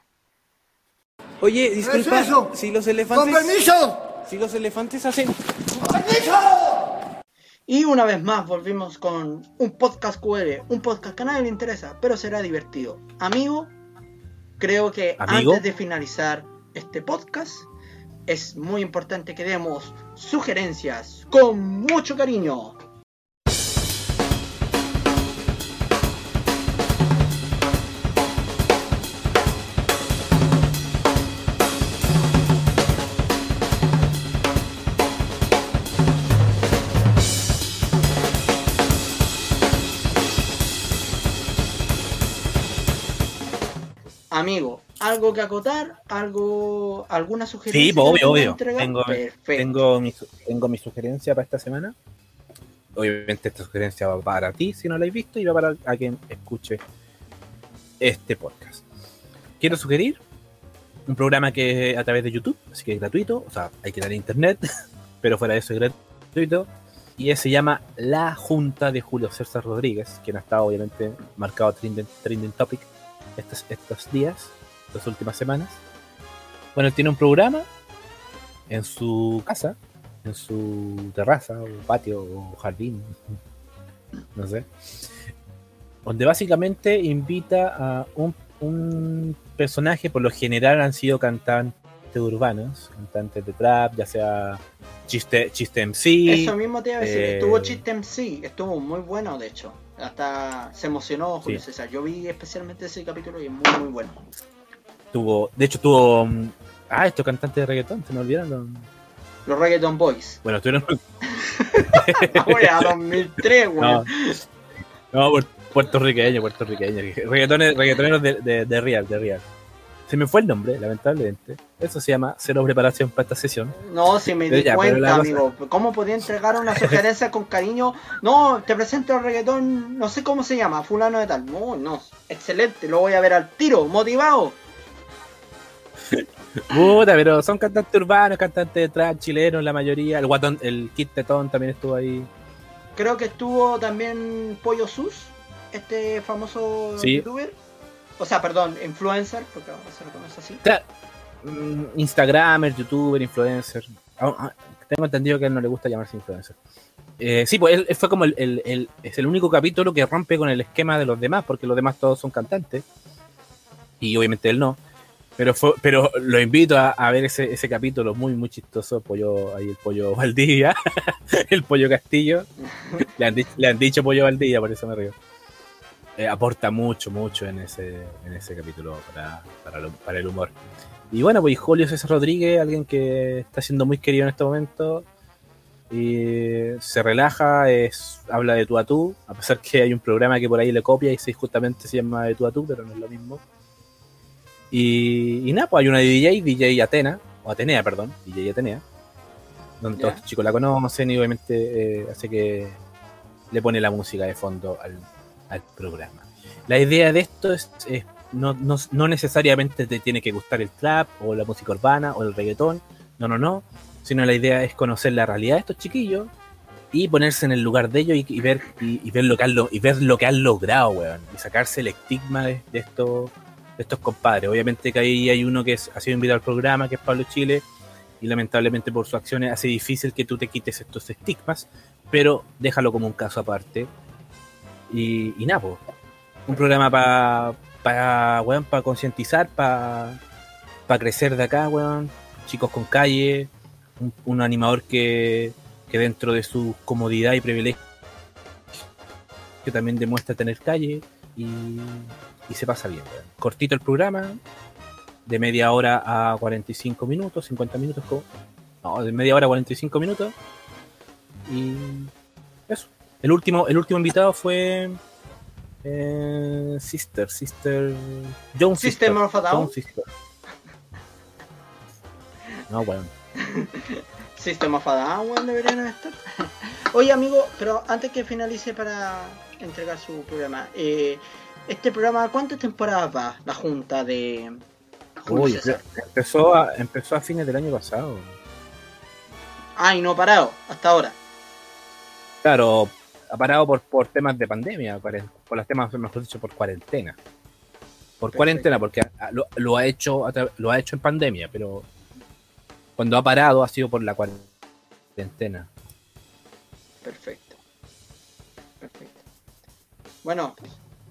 Oye, disculpa, ¿es eso? Si los elefantes... ¡Con permiso! Si los elefantes hacen... ¡Con permiso! Y una vez más volvimos con un podcast Q R, un podcast que a nadie le interesa, pero será divertido. Amigo, creo que ¿Amigo? antes de finalizar este podcast... Es muy importante que demos sugerencias con mucho cariño. Amigo, ¿algo que acotar? ¿Algo, ¿Alguna sugerencia? Sí, obvio, obvio. Tengo, tengo, mi, tengo mi sugerencia para esta semana. Obviamente esta sugerencia va para ti, si no la has visto, y va para a quien escuche este podcast. Quiero sugerir un programa que es a través de YouTube, así que es gratuito, o sea, hay que tener internet, pero fuera de eso es gratuito. Y se llama La Junta de Julio César Rodríguez, quien ha estado obviamente marcado trending, trending topic estos, estos días, las últimas semanas. Bueno, tiene un programa en su casa, en su terraza o patio o jardín, no sé, donde básicamente invita a un, un personaje. Por lo general han sido cantantes urbanos, cantantes de trap, ya sea Chiste, Chiste M C. Eso mismo te iba a decir, eh... estuvo Chiste M C, estuvo muy bueno, de hecho hasta se emocionó Julio sí. César. Yo vi especialmente ese capítulo y es muy muy bueno. Tuvo, de hecho tuvo... Ah, estos cantantes de reggaetón, se me olvidaron. Los Reggaeton Boys. Bueno, estuvieron... Ahora, dos mil tres, güey. No, no puert- puertorriqueño, puertorriqueño. Reggaetones, reggaetoneros de, de, de Real, de Real. Se me fue el nombre, lamentablemente. Eso se llama cero preparación para esta sesión. No, si me di ya, cuenta, amigo. Cosa... ¿Cómo podía entregar una sugerencia con cariño? No, te presento el reggaetón, no sé cómo se llama, fulano de tal. No, no, excelente, lo voy a ver al tiro, motivado. Puta, pero son cantantes urbanos, cantantes de trap, chilenos, la mayoría. El guatón, el Kid Tetón también estuvo ahí. Creo que estuvo también Pollo Sus, este famoso sí. youtuber. O sea, perdón, influencer, porque se lo conoce así. Claro. Instagramer, youtuber, influencer. Tengo entendido que a él no le gusta llamarse influencer. Eh, sí, pues él, él fue como el, el, el, es el único capítulo que rompe con el esquema de los demás, porque los demás todos son cantantes. Y obviamente él no. Pero fue, pero lo invito a, a ver ese, ese capítulo muy, muy chistoso. Pollo, ahí el Pollo Valdivia, el Pollo Castillo. Le han, di- le han dicho Pollo Valdivia, por eso me río. Eh, aporta mucho, mucho en ese, en ese capítulo para, para, lo, para el humor. Y bueno, pues Julio César Rodríguez, alguien que está siendo muy querido en este momento, y se relaja, es, habla de tú a tú, a pesar que hay un programa que por ahí le copia y se, justamente se llama de tú a tú, pero no es lo mismo. Y, y nada, pues hay una D J, DJ Atenea, o Atenea, perdón, D J Atenea, donde yeah. todos estos chicos la conocen y obviamente eh, hace que le pone la música de fondo al al programa. La idea de esto es, es no, no, no necesariamente te tiene que gustar el trap o la música urbana o el reggaetón, no, no, no, sino la idea es conocer la realidad de estos chiquillos y ponerse en el lugar de ellos y, y ver y, y ver lo que han y ver lo que han logrado, weón, y sacarse el estigma de, de estos de estos compadres. Obviamente que ahí hay uno que es, ha sido invitado al programa, que es Pablo Chile, y lamentablemente por sus acciones hace difícil que tú te quites estos estigmas, pero déjalo como un caso aparte. Y, y nada, po. Un programa para para weón, para concientizar, para para crecer de acá, weón, chicos con calle, un, un animador que, que dentro de su comodidad y privilegio que también demuestra tener calle y, y se pasa bien, weón. Cortito el programa, de media hora a cuarenta y cinco minutos, cincuenta minutos, como, no, de media hora a cuarenta y cinco minutos y eso. El último, el último invitado fue eh, Sister, Sister, John Sister, John Sister. No, bueno. System of a Down, bueno, deberían estar. Oye, amigo, pero antes que finalice para entregar su programa, eh, este programa, ¿cuántas temporadas va la junta de Julio Uy, César? Empezó a, empezó a fines del año pasado. Ay, no ha parado hasta ahora. Claro. Ha parado por, por temas de pandemia, por, por los temas, mejor dicho, por cuarentena. Por Perfecto. cuarentena, porque lo, lo, ha hecho, lo ha hecho en pandemia, pero cuando ha parado ha sido por la cuarentena. Perfecto. Perfecto. Bueno,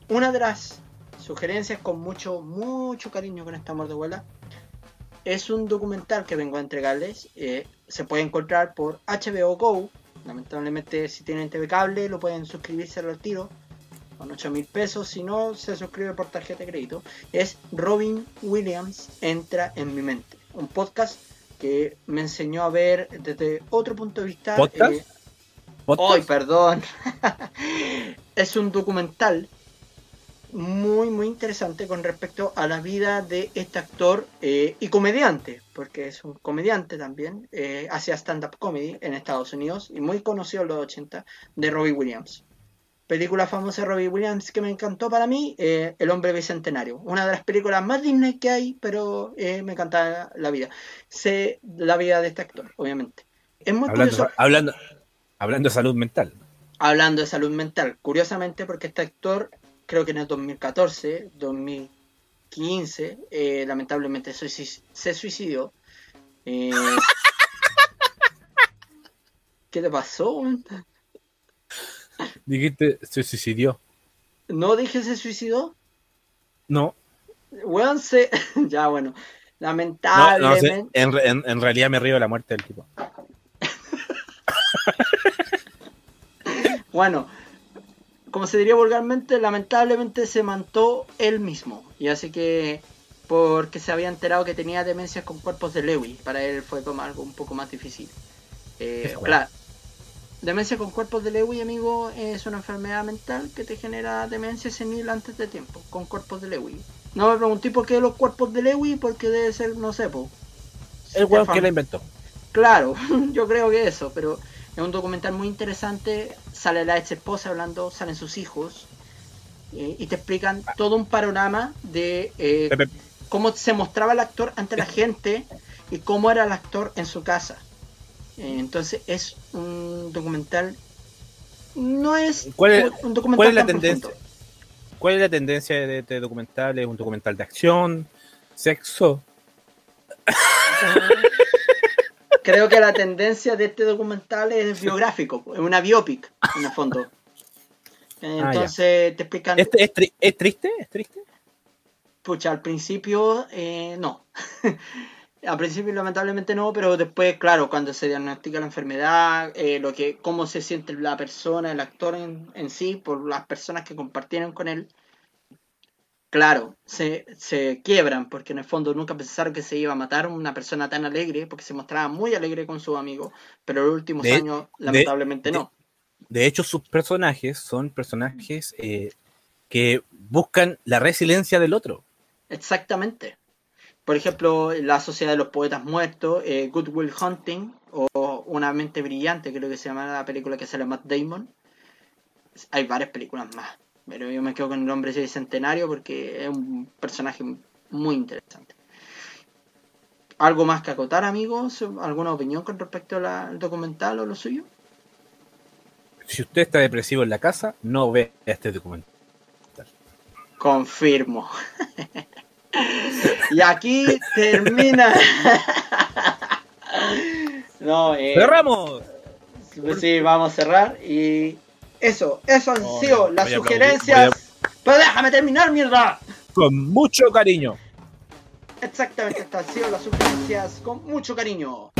una de las sugerencias con mucho, mucho cariño con este amor de abuela es un documental que vengo a entregarles. Eh, se puede encontrar por H B O Go. Lamentablemente, si tienen T V Cable, lo pueden suscribirse al tiro con ocho mil pesos. Si no, se suscribe por tarjeta de crédito. Es Robin Williams Entra en mi mente. Un podcast que me enseñó a ver desde otro punto de vista. ¿Podcast? Eh, ¿Podcast? ¡Ay, perdón! Es un documental muy, muy interesante con respecto a la vida de este actor eh, y comediante, porque es un comediante también, eh, hacía stand-up comedy en Estados Unidos y muy conocido en los ochenta, de Robbie Williams. Película famosa de Robbie Williams que me encantó para mí, eh, El Hombre Bicentenario, una de las películas más Disney que hay, pero eh, me encanta la vida. Sé la vida de este actor, obviamente. Es muy hablando, curioso. Hablando, hablando de salud mental. Hablando de salud mental, curiosamente porque este actor... Creo que en el dos mil catorce, dos mil quince, eh, lamentablemente suic- se suicidó. Eh, ¿Qué te pasó? Dijiste, se suicidió. ¿No dije se suicidó? No. Bueno, se... ya, bueno. Lamentablemente... No, no, en, re- en, en realidad me río de la muerte del tipo. Bueno... Como se diría vulgarmente, lamentablemente se mató él mismo. Y así que, porque se había enterado que tenía demencias con cuerpos de Lewy, para él fue como algo un poco más difícil. Eh, claro. Demencia con cuerpos de Lewy, amigo, es una enfermedad mental que te genera demencia senil antes de tiempo, con cuerpos de Lewy. No me pregunté por qué los cuerpos de Lewy, porque debe ser, no sé, po. El weón que la inventó. Claro, yo creo que eso, pero es un documental muy interesante. Sale la ex esposa hablando, salen sus hijos, eh, y te explican ah. todo un panorama de eh, cómo se mostraba el actor ante la gente y cómo era el actor en su casa. Entonces es un documental, no es, ¿Cuál es un documental ¿cuál es la tendencia? Profundo. ¿Cuál es la tendencia de este documental? ¿Es un documental de acción, sexo? Creo que la tendencia de este documental es biográfico, es una biopic en el fondo. Entonces ah, te explican. ¿Es, es, tri- ¿Es triste? ¿Es triste? Pucha, al principio eh, no. Al principio lamentablemente no, pero después, claro, cuando se diagnostica la enfermedad, eh, lo que, cómo se siente la persona, el actor en, en sí, por las personas que compartieron con él, claro, se, se quiebran, porque en el fondo nunca pensaron que se iba a matar una persona tan alegre, porque se mostraba muy alegre con sus amigos, pero en los últimos de, años lamentablemente de, no. De, de hecho, sus personajes son personajes eh, que buscan la resiliencia del otro. Exactamente. Por ejemplo, La Sociedad de los Poetas Muertos, eh, Good Will Hunting, o Una Mente Brillante, creo que se llama la película que sale Matt Damon. Hay varias películas más, pero yo me quedo con El Hombre Bicentenario porque es un personaje muy interesante. ¿Algo más que acotar, amigos? ¿Alguna opinión con respecto al documental o lo suyo? Si usted está depresivo en la casa, no ve este documental. Confirmo. Y aquí termina. no, eh, Cerramos. Pues sí, vamos a cerrar. Y eso, eso han oh, sido no, las sugerencias. A... Pero déjame terminar, mierda. Con mucho cariño. Exactamente, estas han sido las sugerencias con mucho cariño.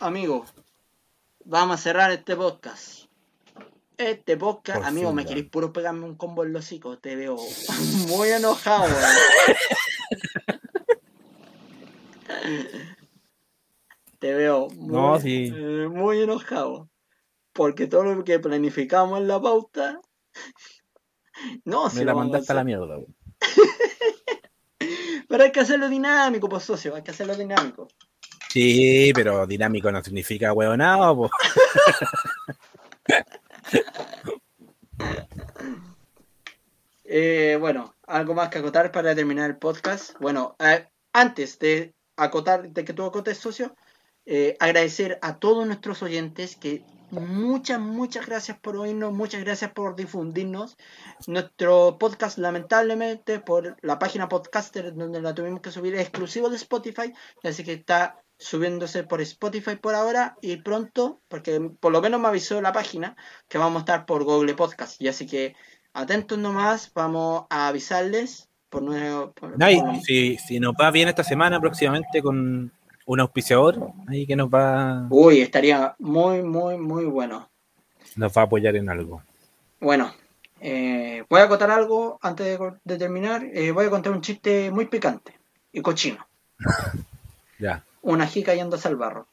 Amigo, vamos a cerrar este podcast. Este podcast, por amigo, fin, me queréis puro pegarme un combo en los hocico. Te veo muy enojado. Te veo muy, no, sí. eh, muy enojado. Porque todo lo que planificamos en la pauta. No, se me la mandaste a la mierda. Pero hay que hacerlo dinámico, pues, socio. Hay que hacerlo dinámico. Sí, pero dinámico no significa huevonado, po. eh, bueno, algo más que acotar para terminar el podcast. Bueno, eh, antes de acotar, de que tú acotes, socio, eh, agradecer a todos nuestros oyentes que muchas, muchas gracias por oírnos, muchas gracias por difundirnos. Nuestro podcast, lamentablemente, por la página Podcaster, donde la tuvimos que subir, es exclusivo de Spotify, así que está subiéndose por Spotify por ahora y pronto, porque por lo menos me avisó la página que vamos a estar por Google Podcasts, y así que atentos nomás, vamos a avisarles por nuevo. Por, no, por... Si, si nos va bien esta semana, próximamente con un auspiciador ahí que nos va. Uy, estaría muy, muy, muy bueno. Nos va a apoyar en algo. Bueno, eh, voy a contar algo antes de, de terminar. Eh, voy a contar un chiste muy picante y cochino. Ya. Una ají cayéndose al barro.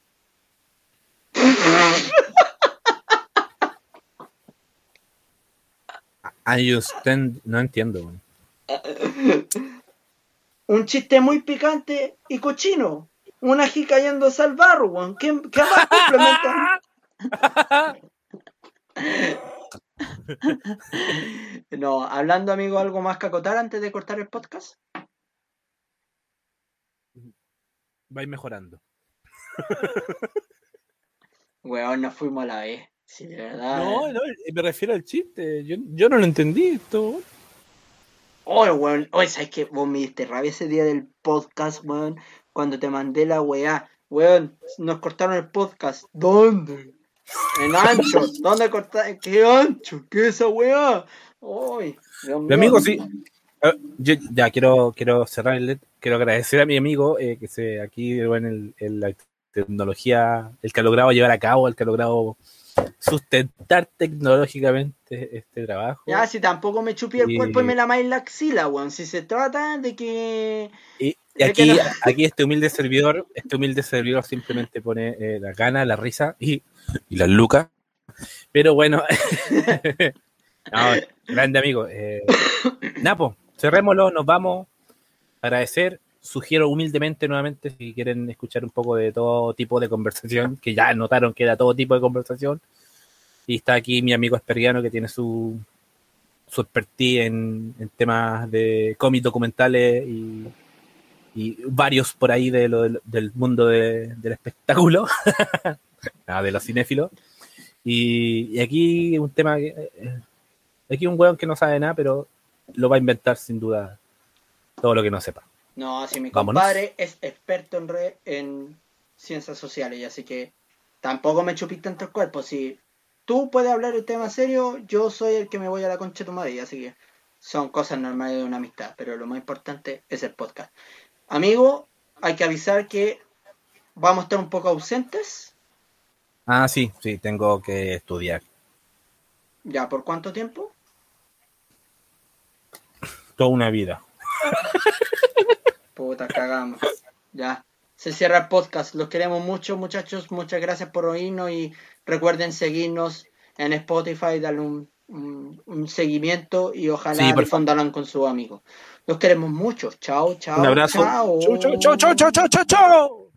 I understand. No entiendo. Un chiste muy picante y cochino. Una ají cayéndose al barro, weón. ¿Qué, qué más complementan? No, hablando, amigo, algo más que acotar antes de cortar el podcast. Vais mejorando. Weón, nos fuimos a la vez. Sí, de verdad. No, eh. no, me refiero al chiste. Yo, yo no lo entendí esto. Oye, weón. Oye, ¿sabes qué? Vos me diste rabia ese día del podcast, weón. Cuando te mandé la weá. Weón, nos cortaron el podcast. ¿Dónde? En ancho. ¿Dónde cortaron? ¿Qué ancho? ¿Qué es esa weá? Oye, amigo, sí. Uh, yo ya quiero quiero cerrar el, quiero agradecer a mi amigo eh, que se aquí en el, el, la tecnología, el que ha logrado llevar a cabo, el que ha logrado sustentar tecnológicamente este trabajo. Ya, si tampoco me chupé el y... cuerpo y me lamáis la axila, weón. Si se trata de que... Y, y aquí, que no... aquí este humilde servidor, este humilde servidor simplemente pone eh, la gana, la risa y, y las lucas. Pero bueno, no, grande amigo. Eh, Napo, cerrémoslo, nos vamos. Agradecer. Sugiero humildemente nuevamente, si quieren escuchar un poco de todo tipo de conversación, que ya notaron que era todo tipo de conversación, y está aquí mi amigo Esperiano, que tiene su su expertise en, en temas de cómics, documentales y, y varios por ahí de lo, de, del mundo de, del espectáculo, no, de los cinéfilos, y, y aquí un tema que, aquí un hueón que no sabe nada, pero lo va a inventar sin duda todo lo que no sepa. No, si mi compadre Vámonos. es experto en, re, en ciencias sociales, así que tampoco me chupí tanto el cuerpo. Si tú puedes hablar el tema serio, yo soy el que me voy a la concha de tu madre, así que son cosas normales de una amistad, pero lo más importante es el podcast. Amigo, hay que avisar que vamos a estar un poco ausentes. Ah, sí, sí, tengo que estudiar. ¿Ya por cuánto tiempo? Toda una vida. Puta, cagamos. Ya. Se cierra el podcast. Los queremos mucho, muchachos. Muchas gracias por oírnos y recuerden seguirnos en Spotify, darle un, un, un seguimiento y ojalá sí, respondan con sus amigos. Los queremos mucho. Chao, chao. Un abrazo. Chao, chao, chao, chao, chao, chao.